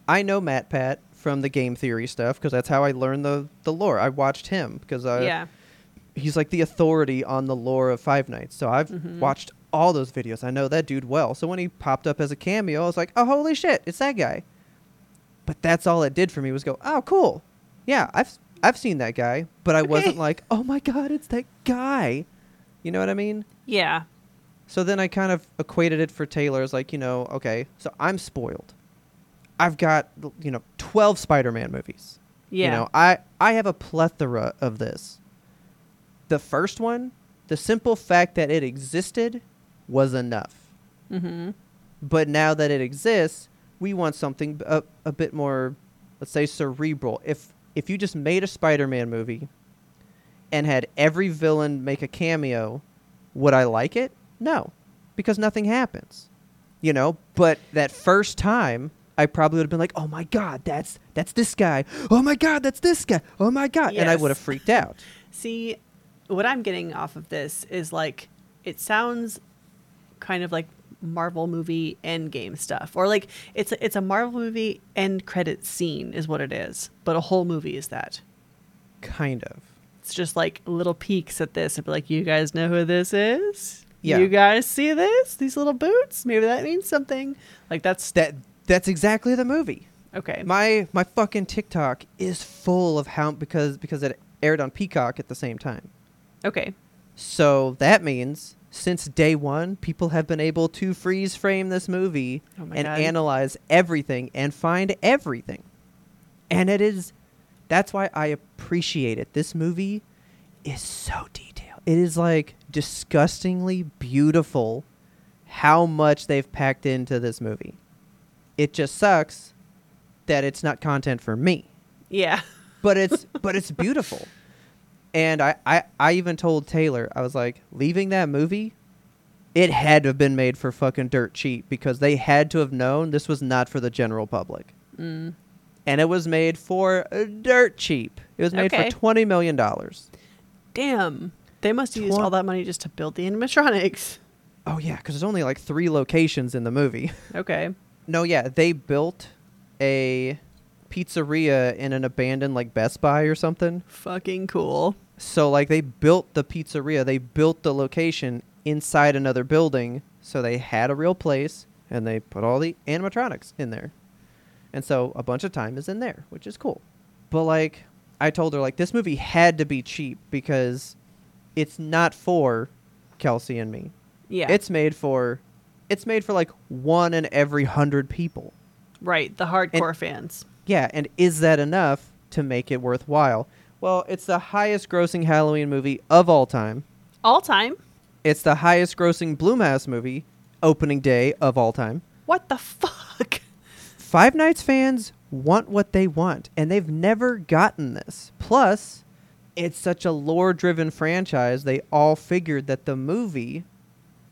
I know MatPat from the Game Theory stuff because that's how I learned the lore. I watched him because he's, like, the authority on the lore of Five Nights. So I've watched all those videos. I know that dude well. So when he popped up as a cameo, I was like, oh, holy shit, it's that guy. But that's all it did for me was go, oh, cool. Yeah, I've seen that guy, but I wasn't like, oh my God, it's that guy. You know what I mean? Yeah. So then I kind of equated it for Taylor as like, you know, okay, so I'm spoiled. I've got, you know, 12 Spider-Man movies. Yeah. You know, I have a plethora of this. The first one, the simple fact that it existed was enough. Mm-hmm. But now that it exists, we want something a bit more, let's say, cerebral. If you just made a Spider-Man movie and had every villain make a cameo, would I like it? No, because nothing happens, you know? But that first time, I probably would have been like, oh, my God, that's this guy. Oh, my God, that's this guy. Oh, my God. Yes. And I would have freaked out. See, what I'm getting off of this is like, it sounds kind of like Marvel movie Endgame stuff, or like it's a Marvel movie end credit scene is what it is, but a whole movie is that. Kind of. It's just like little peeks at this and be like, you guys know who this is? Yeah. You guys see this? These little boots? Maybe that means something. Like that's exactly the movie. Okay. My fucking TikTok is full of how because it aired on Peacock at the same time. Okay. So that means since day one, people have been able to freeze frame this movie and analyze everything and find everything. And that's why I appreciate it. This movie is so detailed. It is like disgustingly beautiful how much they've packed into this movie. It just sucks that it's not content for me. Yeah. But it's beautiful. And I even told Taylor, I was like, leaving that movie, it had to have been made for fucking dirt cheap because they had to have known this was not for the general public. Mm. And it was made for dirt cheap. It was made for $20 million. Damn. They must have used all that money just to build the animatronics. Oh, yeah, because there's only like 3 locations in the movie. Okay. No, yeah, they built a pizzeria in an abandoned like Best Buy or something. Fucking cool. So like they built the pizzeria, they built the location inside another building, so they had a real place and they put all the animatronics in there. And so a bunch of time is in there, which is cool. But like I told her, like, this movie had to be cheap because it's not for Kelsey and me. Yeah. It's made for like 1 in every 100 people. Right, the hardcore fans. Yeah, and is that enough to make it worthwhile? Well, it's the highest-grossing Halloween movie of all time. All time? It's the highest-grossing Blumhouse movie opening day of all time. What the fuck? Five Nights fans want what they want, and they've never gotten this. Plus, it's such a lore-driven franchise, they all figured that the movie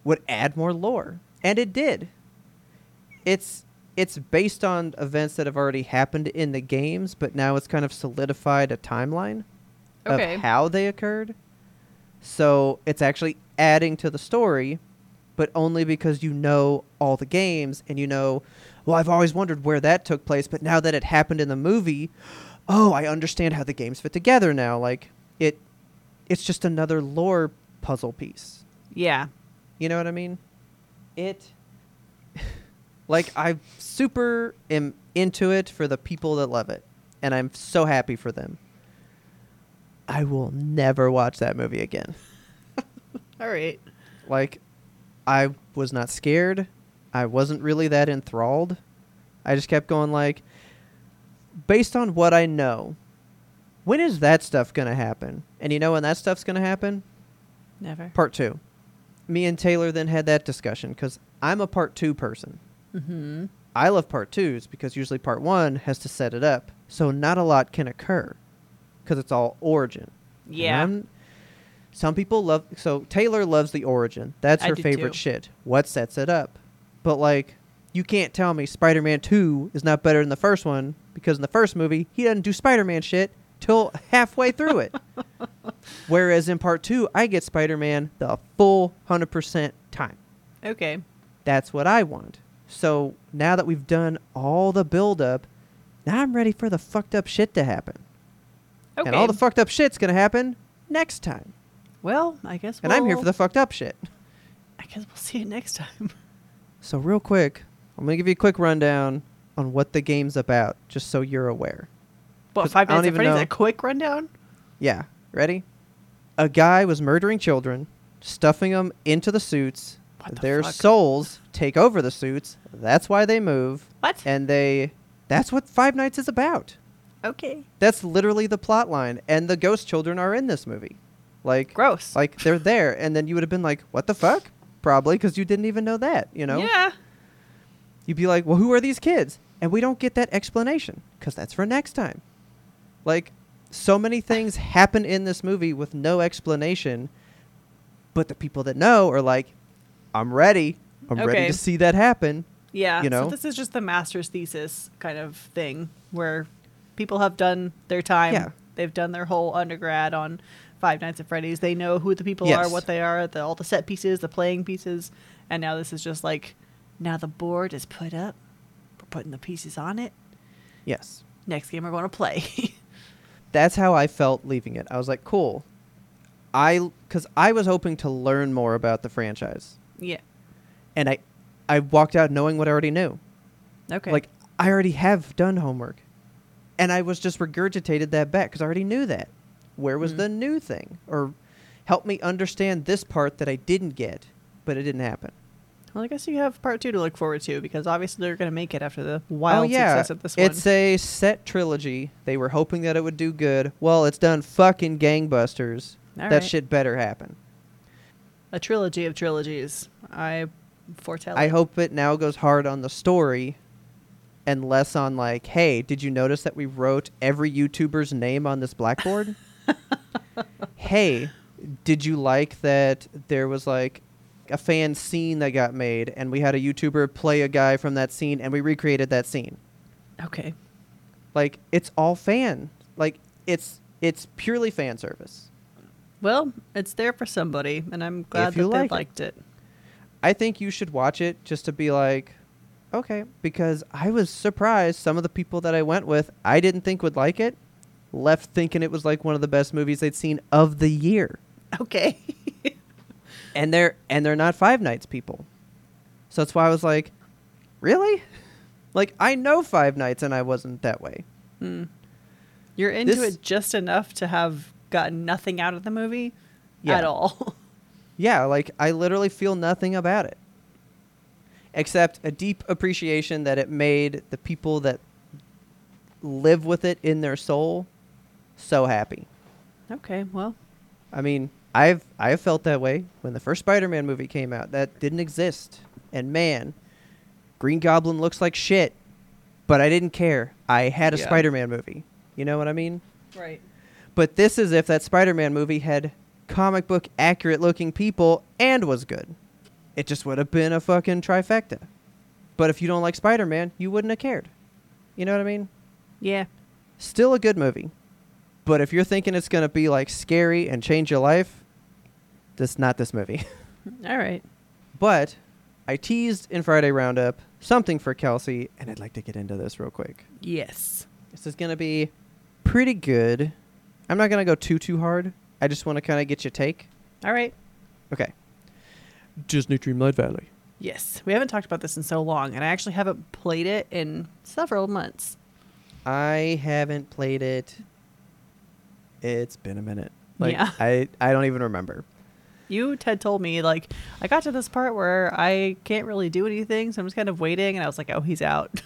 would add more lore. And it did. It's based on events that have already happened in the games, but now it's kind of solidified a timeline of how they occurred. So it's actually adding to the story, but only because you know all the games and you know, well, I've always wondered where that took place, but now that it happened in the movie, oh, I understand how the games fit together now. Like, it's just another lore puzzle piece. Yeah. You know what I mean? Like, I super am into it for the people that love it, and I'm so happy for them. I will never watch that movie again. All right. Like, I was not scared. I wasn't really that enthralled. I just kept going, like, based on what I know, when is that stuff going to happen? And you know when that stuff's going to happen? Never. Part two. Me and Taylor then had that discussion because I'm a part two person. Mm-hmm. I love part twos because usually part one has to set it up, so not a lot can occur because it's all origin. Yeah. Some people love... So Taylor loves the origin. That's her favorite shit. What sets it up? But like, you can't tell me Spider-Man 2 is not better than the first one because in the first movie, he doesn't do Spider-Man shit till halfway through it. Whereas in part two, I get Spider-Man the full 100% time. Okay. That's what I want. So now that we've done all the buildup, now I'm ready for the fucked up shit to happen. Okay. And all the fucked up shit's going to happen next time. Well, I guess we'll... And I'm here for the fucked up shit. I guess we'll see you next time. So real quick, I'm going to give you a quick rundown on what the game's about, just so you're aware. Well, 5 minutes at Freddy's, a quick rundown? Yeah. Ready? A guy was murdering children, stuffing them into the suits. Their souls take over the suits. That's why they move. What? And that's what Five Nights is about. Okay. That's literally the plot line. And the ghost children are in this movie. Like, gross. Like, they're there. And then you would have been like, what the fuck? Probably because you didn't even know that, you know? Yeah. You'd be like, well, who are these kids? And we don't get that explanation because that's for next time. Like, so many things happen in this movie with no explanation. But the people that know are like, I'm ready. I'm ready to see that happen. Yeah. You know? So this is just the master's thesis kind of thing where people have done their time. Yeah. They've done their whole undergrad on Five Nights at Freddy's. They know who the people are, what they are, all the set pieces, the playing pieces. And now this is just like, now the board is put up. We're putting the pieces on it. Yes. Next game we're going to play. That's how I felt leaving it. I was like, cool. Because I was hoping to learn more about the franchise. Yeah. And I walked out knowing what I already knew. Okay. Like, I already have done homework. And I was just regurgitated that back because I already knew that. Where was the new thing? Or help me understand this part that I didn't get, but it didn't happen. Well, I guess you have part two to look forward to because obviously they're going to make it after the wild success of this one. It's a set trilogy. They were hoping that it would do good. Well, it's done fucking gangbusters. All that shit better happen. A trilogy of trilogies. I foretell. I hope it now goes hard on the story and less on like, hey, did you notice that we wrote every YouTuber's name on this blackboard? Hey, did you like that there was like a fan scene that got made and we had a YouTuber play a guy from that scene and we recreated that scene? Okay. Like, it's all fan. Like, it's purely fan service. Well, it's there for somebody, and I'm glad that they liked it. I think you should watch it just to be like, okay, because I was surprised some of the people that I went with I didn't think would like it, left thinking it was like one of the best movies they'd seen of the year. Okay. And they're not Five Nights people. So that's why I was like, really? Like, I know Five Nights, and I wasn't that way. Mm. You're into it just enough to have... gotten nothing out of the movie at all. Yeah, like, I literally feel nothing about it. Except a deep appreciation that it made the people that live with it in their soul so happy. Okay, well. I mean, I've felt that way when the first Spider-Man movie came out. That didn't exist. And man, Green Goblin looks like shit. But I didn't care. I had a Spider-Man movie. You know what I mean? Right. But this is if that Spider-Man movie had comic book accurate looking people and was good. It just would have been a fucking trifecta. But if you don't like Spider-Man, you wouldn't have cared. You know what I mean? Yeah. Still a good movie. But if you're thinking it's going to be like scary and change your life, that's not this movie. All right. But I teased in Friday Roundup something for Kelsey, and I'd like to get into this real quick. Yes. This is going to be pretty good. I'm not going to go too hard. I just want to kind of get your take. All right. Okay. Disney Dreamlight Valley. Yes. We haven't talked about this in so long, and I actually haven't played it in several months. I haven't played it. It's been a minute. Like, yeah. I don't even remember. You had told me, like, I got to this part where I can't really do anything, so I'm just kind of waiting, and I was like, oh, he's out.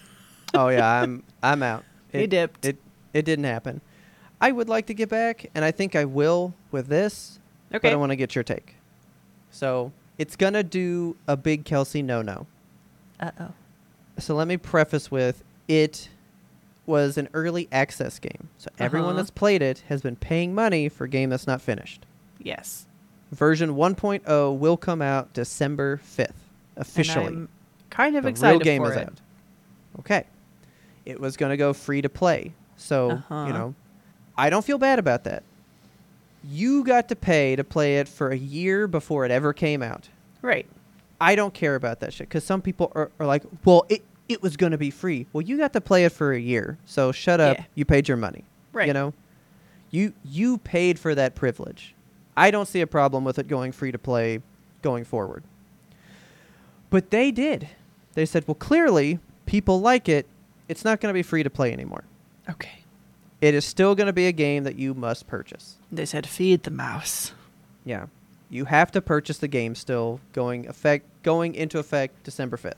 Oh, yeah, I'm out. He dipped. It didn't happen. I would like to get back, and I think I will with this, okay. But I want to get your take. So it's going to do a big Kelsey no-no. Uh-oh. So let me preface with, it was an early access game. So everyone that's played it has been paying money for a game that's not finished. Yes. Version 1.0 will come out December 5th, officially. And I'm kind of excited for it. The real game is out. Okay. It was going to go free to play. So, you know, I don't feel bad about that. You got to play it for a year before it ever came out. Right. I don't care about that shit because some people are like, well, it was going to be free. Well, you got to play it for a year. So shut up. Yeah. You paid your money. Right. You know, you paid for that privilege. I don't see a problem with it going free to play going forward. But they did. They said, well, clearly people like it. It's not going to be free to play anymore. Okay. It is still going to be a game that you must purchase. They said, feed the mouse. Yeah. You have to purchase the game still going into effect December 5th.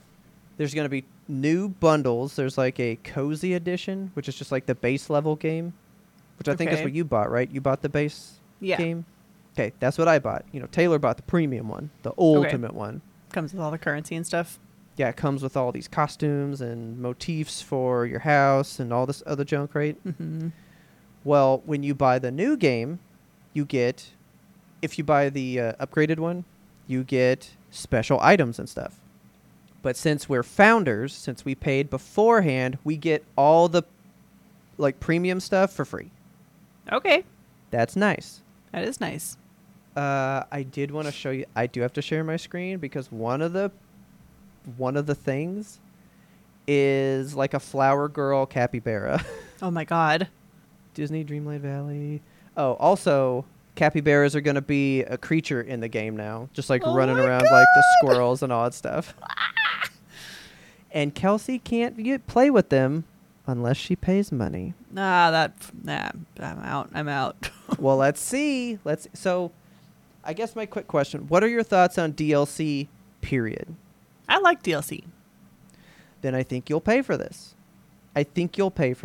There's going to be new bundles. There's like a cozy edition, which is just like the base level game, which I think is what you bought, right? You bought the base game? Okay, that's what I bought. You know, Taylor bought the premium one, the ultimate one. Comes with all the currency and stuff. Yeah, it comes with all these costumes and motifs for your house and all this other junk, right? Mm-hmm. Well, when you buy the new game, you get, if you buy the upgraded one, you get special items and stuff. But since we're founders, since we paid beforehand, we get all the like premium stuff for free. Okay. That's nice. That is nice. I did want to show you. I do have to share my screen because one of the things is like a flower girl capybara. Oh my God. Disney Dreamlight Valley. Oh, also capybaras are going to be a creature in the game now, just like running around like the squirrels and all that stuff. And Kelsey can't play with them unless she pays money. I'm out. Well, let's see. So I guess my quick question, what are your thoughts on DLC, period? I like DLC. Then I think you'll pay for this. Okay.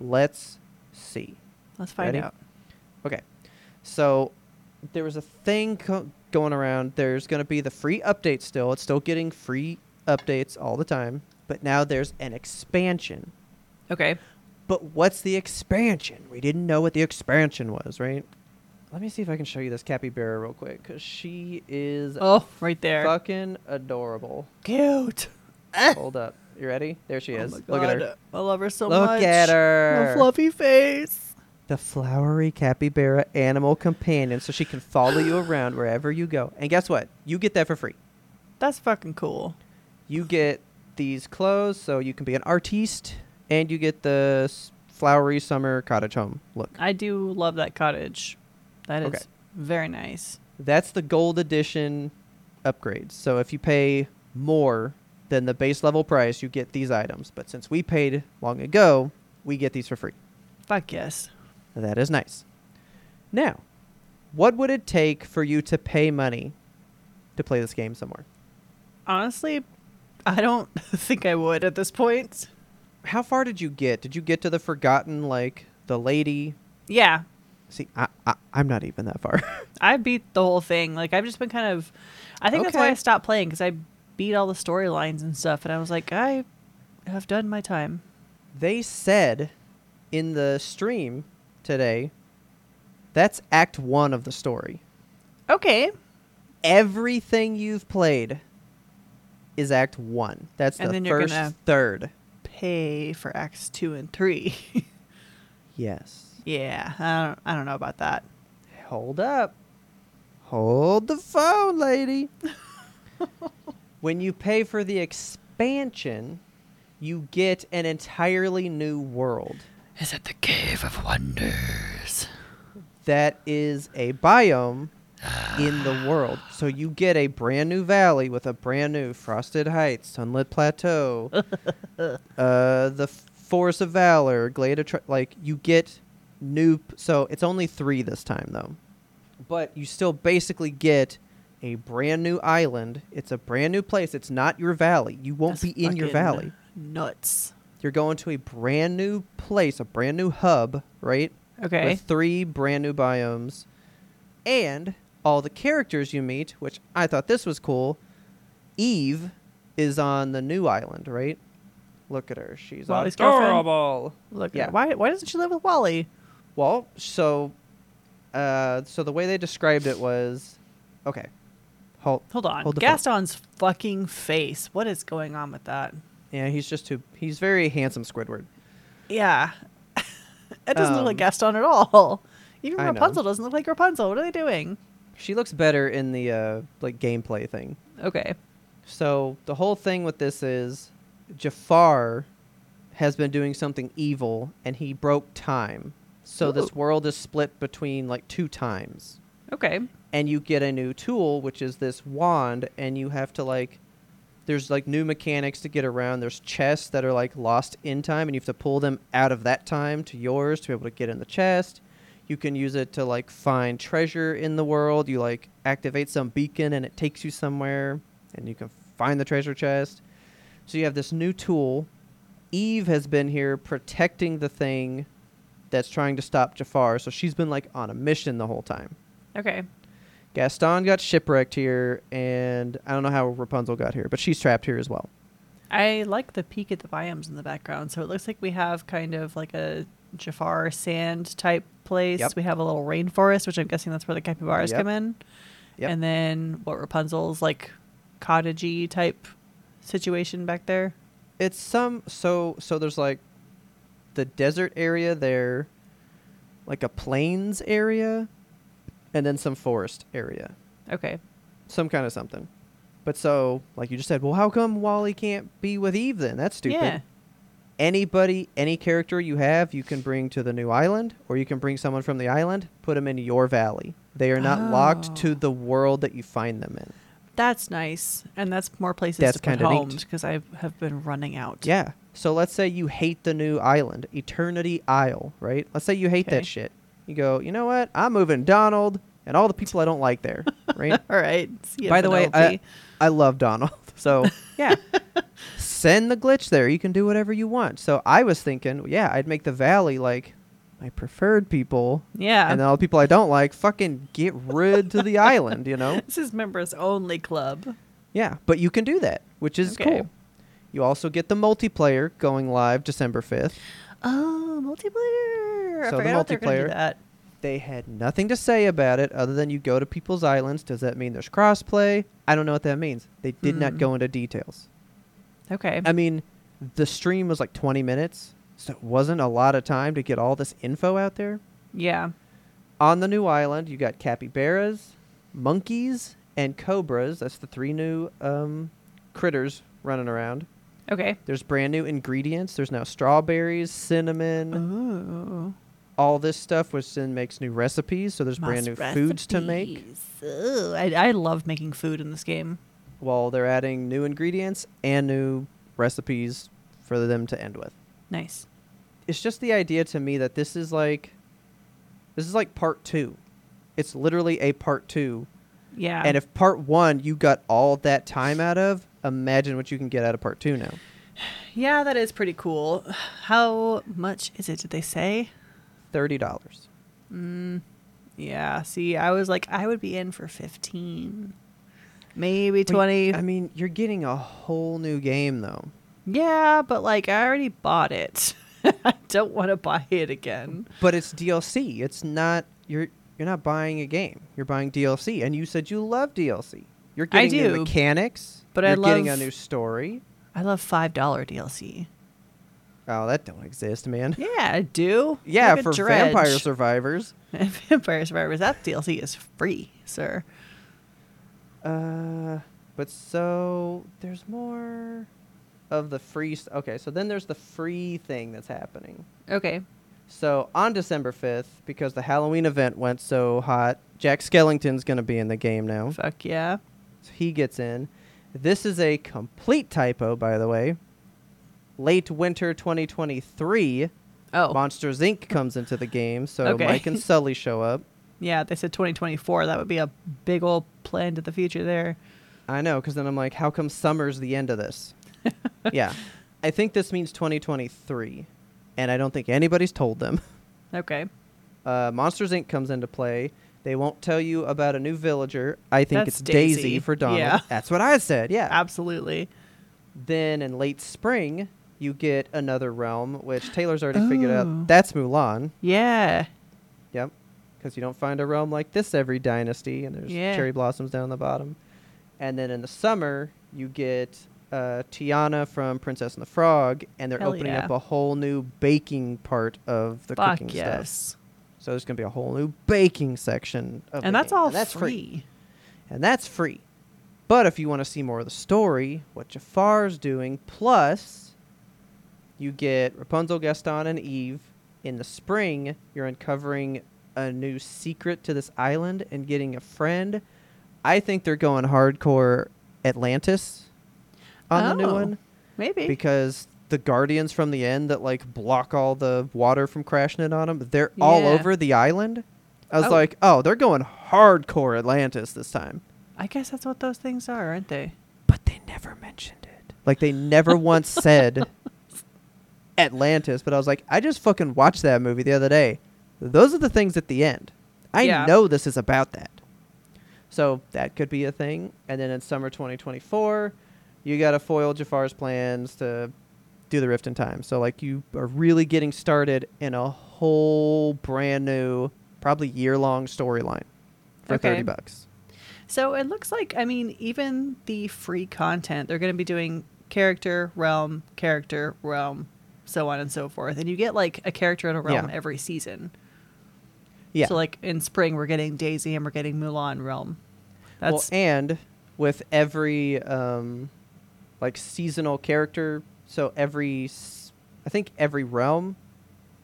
Let's see. Let's find out. Okay. So there was a thing going around. There's going to be the free update still. It's still getting free updates all the time. But now there's an expansion. Okay. But what's the expansion? We didn't know what the expansion was, right? Let me see if I can show you this capybara real quick, because she is right there, fucking adorable. Cute. Hold up. You ready? There she is. Look at her. I love her so much. Look at her. Her fluffy face. The flowery capybara animal companion, so she can follow you around wherever you go. And guess what? You get that for free. That's fucking cool. You get these clothes, so you can be an artiste, and you get the flowery summer cottage home look. I do love that cottage. That is very nice. That's the gold edition upgrades. So if you pay more than the base level price, you get these items. But since we paid long ago, we get these for free. Fuck yes. That is nice. Now, what would it take for you to pay money to play this game some more? Honestly, I don't think I would at this point. How far did you get? Did you get to the forgotten, like, the lady? Yeah. See, I'm not even that far. I beat the whole thing. Like, I've just been kind of... I think that's why I stopped playing, because I beat all the storylines and stuff, and I was like, I have done my time. They said in the stream today, that's Act 1 of the story. Okay. Everything you've played is Act 1. That's and the first third. Pay for Acts 2 and 3. Yes. Yeah, I don't know about that. Hold up. Hold the phone, lady. When you pay for the expansion, you get an entirely new world. Is it the Cave of Wonders? That is a biome in the world. So you get a brand new valley with a brand new frosted heights, sunlit plateau, the Force of Valor, Glade of you get new. So it's only 3 this time, though. But you still basically get a brand new island. It's a brand new place. It's not your valley. You won't be in your valley. Nuts. You're going to a brand new place, a brand new hub, right? Okay. With 3 brand new biomes. And all the characters you meet, which I thought this was cool. Eve is on the new island, right? Look at her. She's Wally's adorable. Girlfriend. Look at her. Why doesn't she live with Wally? Well, so the way they described it was, okay, hold on. Gaston's fucking face. What is going on with that? Yeah, he's just he's very handsome, Squidward. Yeah. It doesn't look like Gaston at all. Even Rapunzel doesn't look like Rapunzel. What are they doing? She looks better in the gameplay thing. Okay. So the whole thing with this is Jafar has been doing something evil and he broke time. So this world is split between 2 times. Okay. And you get a new tool, which is this wand, and you have to there's new mechanics to get around. There's chests that are lost in time, and you have to pull them out of that time to yours to be able to get in the chest. You can use it to find treasure in the world. You activate some beacon and it takes you somewhere and you can find the treasure chest. So you have this new tool. Eve has been here protecting the thing that's trying to stop Jafar. So she's been on a mission the whole time. Okay. Gaston got shipwrecked here, and I don't know how Rapunzel got here, but she's trapped here as well. I like the peak at the biomes in the background. So it looks like we have kind of a Jafar sand type place. Yep. We have a little rainforest, which I'm guessing that's where the capybaras come in. Yep. And then Rapunzel's cottagey type situation back there. It's so there's the desert area there, a plains area, and then some forest area. Okay. Some kind of something. But so, you just said, well, how come Wally can't be with Eve then? That's stupid. Yeah. Anybody, any character you have, you can bring to the new island, or you can bring someone from the island, put them in your valley. They are not locked to the world that you find them in. That's nice. And that's more places to put homes, because I have been running out. Yeah. So let's say you hate the new island, Eternity Isle, right? Let's say you hate that shit. You go, you know what? I'm moving Donald and all the people I don't like there, right? All right. See By the way, I love Donald. So, yeah. Send the glitch there. You can do whatever you want. So I was thinking, yeah, I'd make the valley my preferred people. Yeah. And then all the people I don't like, fucking get rid to the island, you know? This is members only club. Yeah, but you can do that, which is cool. You also get the multiplayer going live December 5th. Oh, multiplayer. So I forgot the multiplayer. They had nothing to say about it other than you go to people's islands. Does that mean there's crossplay? I don't know what that means. They did not go into details. Okay. I mean, the stream was 20 minutes, so it wasn't a lot of time to get all this info out there. Yeah. On the new island, you got capybaras, monkeys, and cobras. That's the 3 new critters running around. Okay. There's brand new ingredients. There's now strawberries, cinnamon. Ooh. All this stuff, which then makes new recipes. So there's brand new foods to make. Ooh, I love making food in this game. Well, they're adding new ingredients and new recipes for them to end with. Nice. It's just the idea to me that this is part 2. It's literally a part 2. Yeah. And if part 1 you got all that time out of, imagine what you can get out of part 2 now. Yeah, that is pretty cool. How much is it? Did they say? $30. Yeah. See, I was I would be in for 15, maybe 20. I mean, you're getting a whole new game though. Yeah, but I already bought it. I don't want to buy it again. But it's DLC. It's not. You're You're not buying a game. You're buying DLC, and you said you love DLC. You're getting new mechanics, but you're getting a new story. I love $5 DLC. Oh, that don't exist, man. Yeah, I do. Yeah, for Vampire Survivors. Vampire Survivors, that DLC is free, sir. But so there's more of the free. Okay, so then there's the free thing that's happening. Okay. So on December 5th, because the Halloween event went so hot, Jack Skellington's going to be in the game now. Fuck yeah. So he gets in. This is a complete typo, by the way. Late winter 2023, Monsters, Inc. comes into the game, so Mike and Sully show up. Yeah, they said 2024. That would be a big old plan to the future there. I know, because then I'm like, how come summer's the end of this? Yeah. I think this means 2023, and I don't think anybody's told them. Okay. Monsters, Inc. comes into play. They won't tell you about a new villager. I think it's Daisy for Donald. Yeah. That's what I said, yeah. Absolutely. Then in late spring... you get another realm, which Taylor's already figured out. That's Mulan. Yeah. Yep. Because you don't find a realm like this every dynasty, and there's cherry blossoms down the bottom. And then in the summer, you get Tiana from Princess and the Frog, and they're opening up a whole new baking part of the cooking stuff. So there's going to be a whole new baking section of and the that's game. All and that's free. And that's free. But if you want to see more of the story, what Jafar's doing, plus... you get Rapunzel, Gaston, and Eve. In the spring, you're uncovering a new secret to this island and getting a friend. I think they're going hardcore Atlantis on the new one. Maybe. Because the guardians from the end that like block all the water from crashing in on them, they're all over the island. I was like, oh, they're going hardcore Atlantis this time. I guess that's what those things are, aren't they? But they never mentioned it. Like they never once said... Atlantis, but I was like, I just fucking watched that movie the other day. Those are the things at the end. I know this is about that. So that could be a thing. And then in summer 2024, you got to foil Jafar's plans to do the Rift in Time. So like you are really getting started in a whole brand new, probably year-long storyline for $30. So it looks like, I mean, even the free content, they're going to be doing character, realm, so on and so forth, and you get like a character in a realm every season. Yeah. So like in spring we're getting Daisy and we're getting Mulan realm. That's and with every like seasonal character, so I think every realm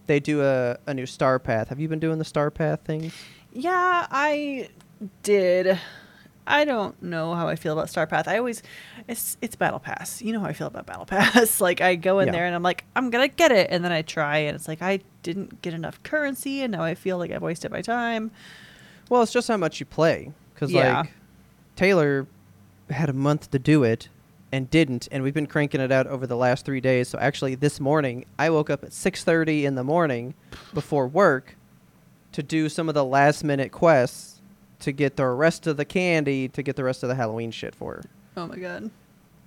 they do a new star path. Have you been doing the star path thing? Yeah, I did. I don't know how I feel about Star Path. It's Battle Pass. You know how I feel about Battle Pass. Like I go in there and I'm like, I'm going to get it. And then I try and it's like, I didn't get enough currency. And now I feel like I've wasted my time. Well, it's just how much you play. Because like Taylor had a month to do it and didn't. And we've been cranking it out over the last 3 days. So actually this morning, I woke up at 6:30 in the morning before work to do some of the last minute quests. To get the rest of the candy, to get the rest of the Halloween shit for her. Oh, my God.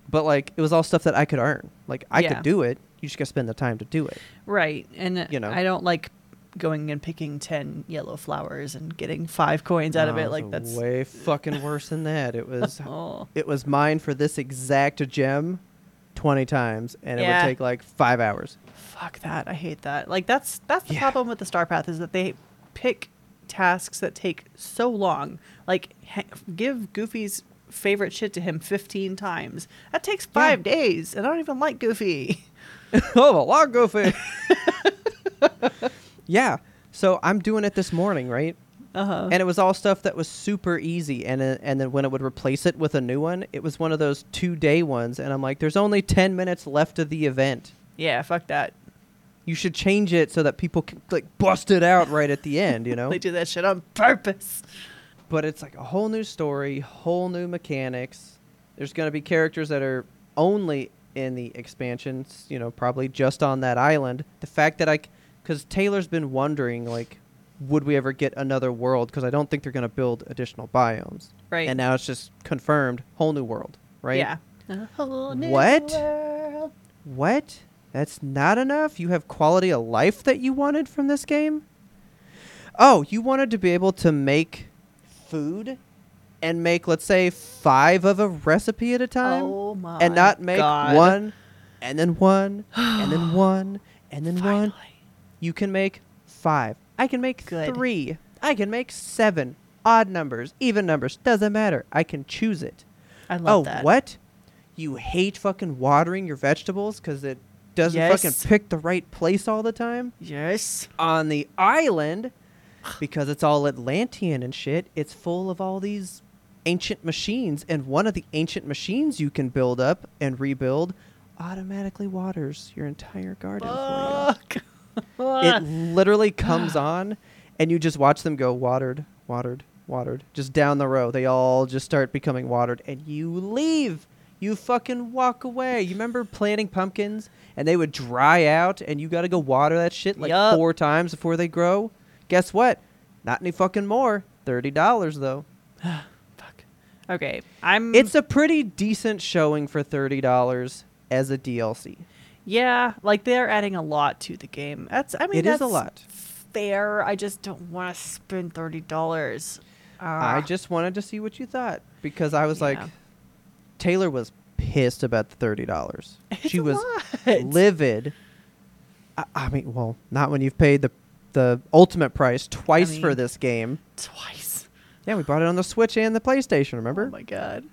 But, like, it was all stuff that I could earn. Like, I could do it. You just got to spend the time to do it. Right. And, you know, I don't like going and picking 10 yellow flowers and getting 5 coins out of it. Like, that's way fucking worse than that. It was mine for this exact gem 20 times, and it would take, like, 5 hours. Fuck that. I hate that. Like, that's the problem with the Star Path is that they pick... tasks that take so long, like give Goofy's favorite shit to him 15 times. That takes 5 days, and I don't even like Goofy. Oh, a lot, Goofy. Yeah, so I'm doing it this morning, right? Uh-huh. And it was all stuff that was super easy, and then when it would replace it with a new one, it was one of those 2-day ones, and I'm like, there's only 10 minutes left of the event. Yeah, fuck that. You should change it so that people can like bust it out right at the end, you know? They do that shit on purpose. But it's like a whole new story, whole new mechanics. There's going to be characters that are only in the expansions, you know, probably just on that island. The fact that because Taylor's been wondering, like, would we ever get another world? Because I don't think they're going to build additional biomes. Right. And now it's just confirmed, whole new world, right? Yeah. A whole new world. What? That's not enough? You have quality of life that you wanted from this game? oh, you wanted to be able to make food and make, let's say, 5 of a recipe at a time. Oh my God. And not make one and then one and then one and then one. You can make 5. I can make 3. I can make 7. Odd numbers, even numbers, doesn't matter. I can choose it. I love that. Oh, what? You hate fucking watering your vegetables because it doesn't fucking pick the right place all the time? Yes. On the island, because it's all Atlantean and shit, it's full of all these ancient machines. And one of the ancient machines you can build up and rebuild automatically waters your entire garden for you. It literally comes on and you just watch them go watered, watered, watered. Just down the row. They all just start becoming watered and you leave. You fucking walk away. You remember planting pumpkins and they would dry out and you got to go water that shit like 4 times before they grow? Guess what? Not any fucking more. $30 though. Fuck. Okay. It's a pretty decent showing for $30 as a DLC. Yeah. Like they're adding a lot to the game. It is a lot. Fair. I just don't want to spend $30. I just wanted to see what you thought because I was like, Taylor was pissed about the $30. She was livid. I mean, well, not when you've paid the ultimate price twice for this game. Twice. Yeah, we bought it on the Switch and the PlayStation, remember? Oh my God.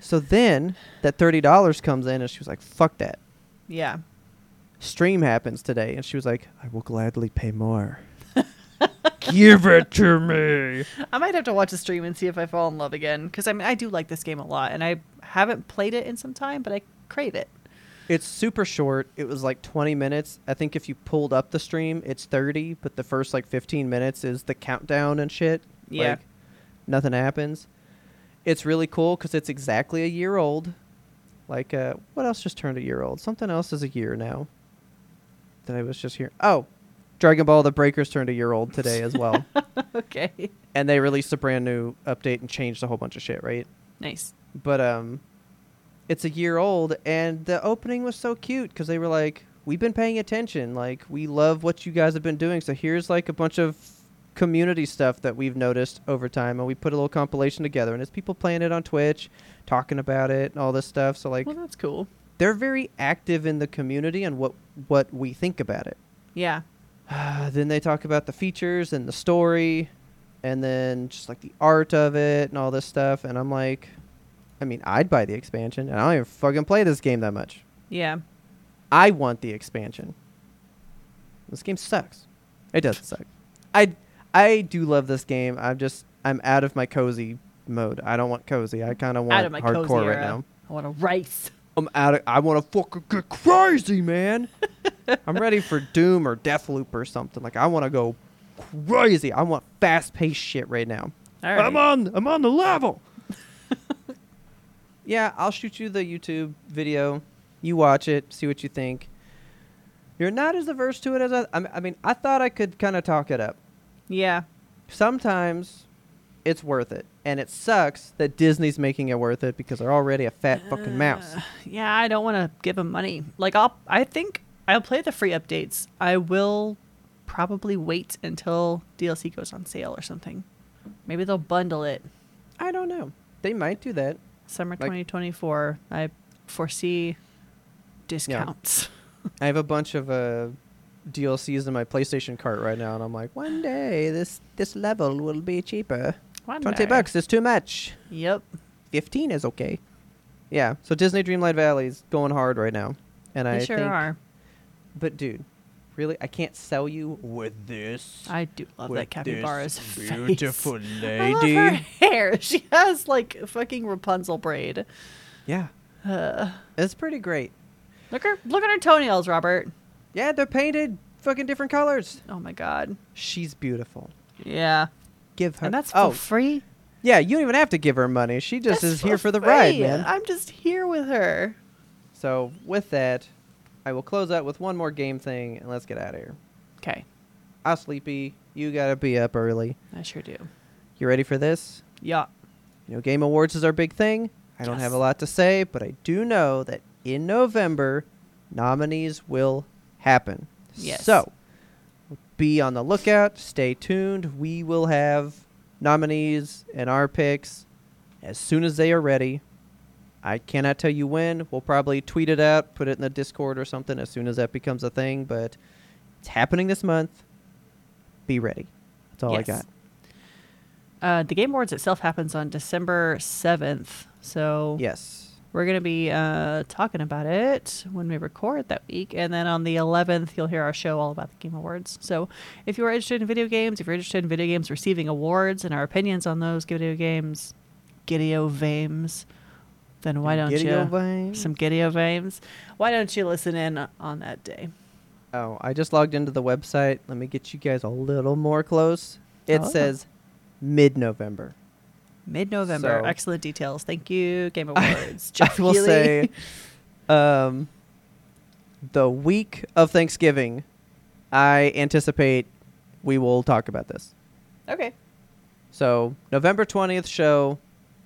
So then that $30 comes in and she was like, fuck that. Yeah. Stream happens today and she was like, I will gladly pay more. Give it to me. I might have to watch the stream and see if I fall in love again, because I mean, I do like this game a lot and I haven't played it in some time, but I crave it. It's super short. It was like 20 minutes. I think if you pulled up the stream it's 30, but the first like 15 minutes is the countdown and shit. Yeah, like, nothing happens. It's really cool because it's exactly a year old. Like what else just turned a year old? Something else is a year now that I was just here. Oh, Dragon Ball The Breakers turned a year old today as well. Okay. And they released a brand new update and changed a whole bunch of shit, right? Nice. But it's a year old and the opening was so cute because they were like, we've been paying attention. Like, we love what you guys have been doing. So here's like a bunch of community stuff that we've noticed over time. And we put a little compilation together and it's people playing it on Twitch, talking about it and all this stuff. So like, well, that's cool. They're very active in the community and what we think about it. Yeah. Then they talk about the features and the story and then just like the art of it and all this stuff. And I'm like, I mean, I'd buy the expansion and I don't even fucking play this game that much. Yeah. I want the expansion. This game sucks. It doesn't suck. I do love this game. I'm out of my cozy mode. I don't want cozy. I kind of want hardcore right now. I want to race. I want to fucking get crazy, man. I'm ready for Doom or Deathloop or something. Like, I want to go crazy. I want fast-paced shit right now. All right. I'm on the level. Yeah, I'll shoot you the YouTube video. You watch it, see what you think. You're not as averse to it as I mean, I thought I could kind of talk it up. Yeah. Sometimes it's worth it. And it sucks that Disney's making it worth it because they're already a fat fucking mouse. Yeah, I don't want to give them money. Like, I think I'll play the free updates. I will probably wait until DLC goes on sale or something. Maybe they'll bundle it. I don't know. They might do that. Summer 2024. I foresee discounts. Yeah. I have a bunch of DLCs in my PlayStation cart right now, and I'm like, one day this level will be cheaper. $20 is too much. Yep. 15 is okay. Yeah. So Disney Dreamlight Valley's going hard right now, and they I sure think. But dude, really, I can't sell you with this. I do love that capybara's face. Beautiful lady. I love her hair. She has like fucking Rapunzel braid. Yeah. It's pretty great. Look at her toenails, Robert. Yeah, they're painted fucking different colors. Oh my God. She's beautiful. Yeah. Give her. And that's for free? Yeah, you don't even have to give her money. She just is here for the ride, man. I'm just here with her. So with that, I will close out with one more game thing, and let's get out of here. Okay. I'm sleepy. You got to be up early. I sure do. You ready for this? Yeah. You know, Game Awards is our big thing. I don't have a lot to say, but I do know that in November, nominees will happen. Yes. So, be on the lookout. Stay tuned. We will have nominees and our picks as soon as they are ready. I cannot tell you when. We'll probably tweet it out, put it in the Discord or something as soon as that becomes a thing. But it's happening this month. Be ready. That's all I got. The Game Awards itself happens on December 7th. So we're going to be talking about it when we record that week. And then on the 11th, you'll hear our show all about the Game Awards. So if you are interested in video games, if you're interested in video games receiving awards and our opinions on those video games, then why don't you... Some Gideo Vames. Why don't you listen in on that day? Oh, I just logged into the website. Let me get you guys a little more close. It says mid-November. Mid-November. So, excellent details. Thank you, Game Awards. I will say, the week of Thanksgiving, I anticipate we will talk about this. Okay. So, November 20th show,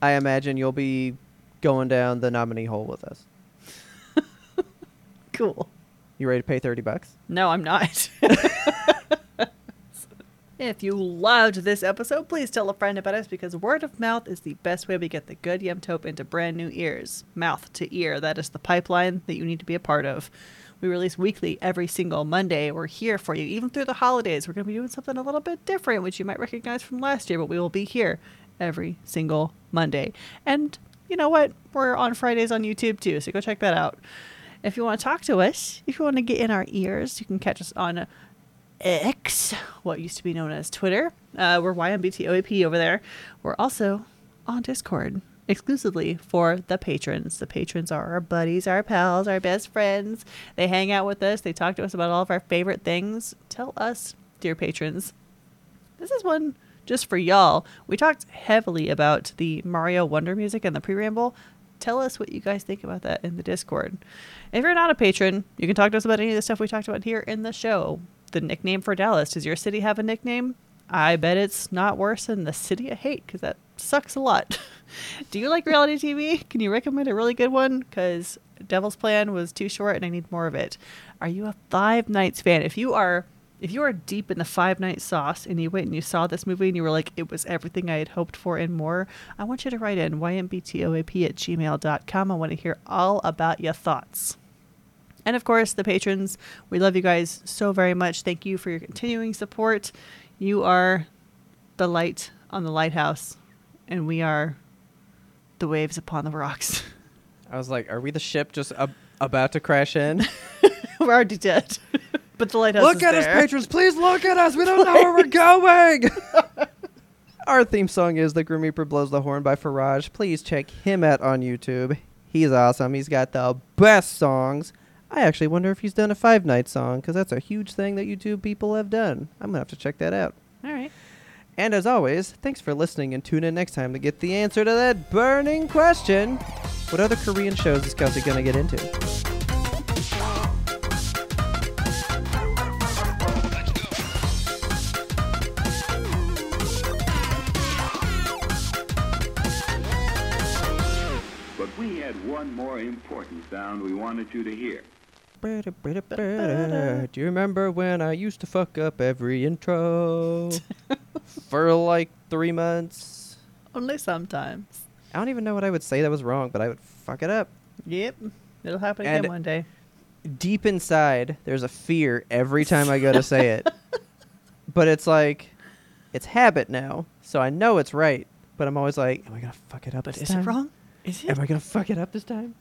I imagine you'll be... going down the nominee hole with us. Cool. You ready to pay $30? No, I'm not. If you loved this episode, please tell a friend about us, because word of mouth is the best way we get the good YMToAP into brand new ears. Mouth to ear. That is the pipeline that you need to be a part of. We release weekly every single Monday. We're here for you. Even through the holidays, we're going to be doing something a little bit different, which you might recognize from last year, but we will be here every single Monday. And you know what? We're on Fridays on YouTube, too, so go check that out. If you want to talk to us, if you want to get in our ears, you can catch us on X, what used to be known as Twitter. We're YMBToAP over there. We're also on Discord, exclusively for the patrons. The patrons are our buddies, our pals, our best friends. They hang out with us. They talk to us about all of our favorite things. Tell us, dear patrons, this is one... just for y'all. We talked heavily about the Mario Wonder music and the pre-ramble. Tell us what you guys think about that in the Discord. If you're not a patron, you can talk to us about any of the stuff we talked about here in the show. The nickname for Dallas. Does your city have a nickname? I bet it's not worse than the city I hate, because that sucks a lot. Do you like reality TV? Can you recommend a really good one? Because Devil's Plan was too short and I need more of it. Are you a Five Nights fan? If you are deep in the Five Nights sauce and you went and you saw this movie and you were like, it was everything I had hoped for and more, I want you to write in ymbtoap@gmail.com. I want to hear all about your thoughts. And of course, the patrons, we love you guys so very much. Thank you for your continuing support. You are the light on the lighthouse, and we are the waves upon the rocks. I was like, are we the ship just about to crash in? We're already dead. But the lighthouse is there. Look at us, patrons. Please look at us. We don't know where we're going. Our theme song is The Grim Reaper Blows the Horn by Faraj. Please check him out on YouTube. He's awesome. He's got the best songs. I actually wonder if he's done a Five Night song, because that's a huge thing that YouTube people have done. I'm going to have to check that out. All right. And as always, thanks for listening, and tune in next time to get the answer to that burning question. What other Korean shows is Kelsey going to get into? More important sound we wanted you to hear. Do you remember when I used to fuck up every intro for like 3 months? Only sometimes. I don't even know what I would say that was wrong, but I would fuck it up. Yep. It'll happen again one day. Deep inside, there's a fear every time I go to say it. But it's like, it's habit now, so I know it's right. But I'm always like, am I going to fuck it up this time? Is it wrong? Am I going to fuck it up this time?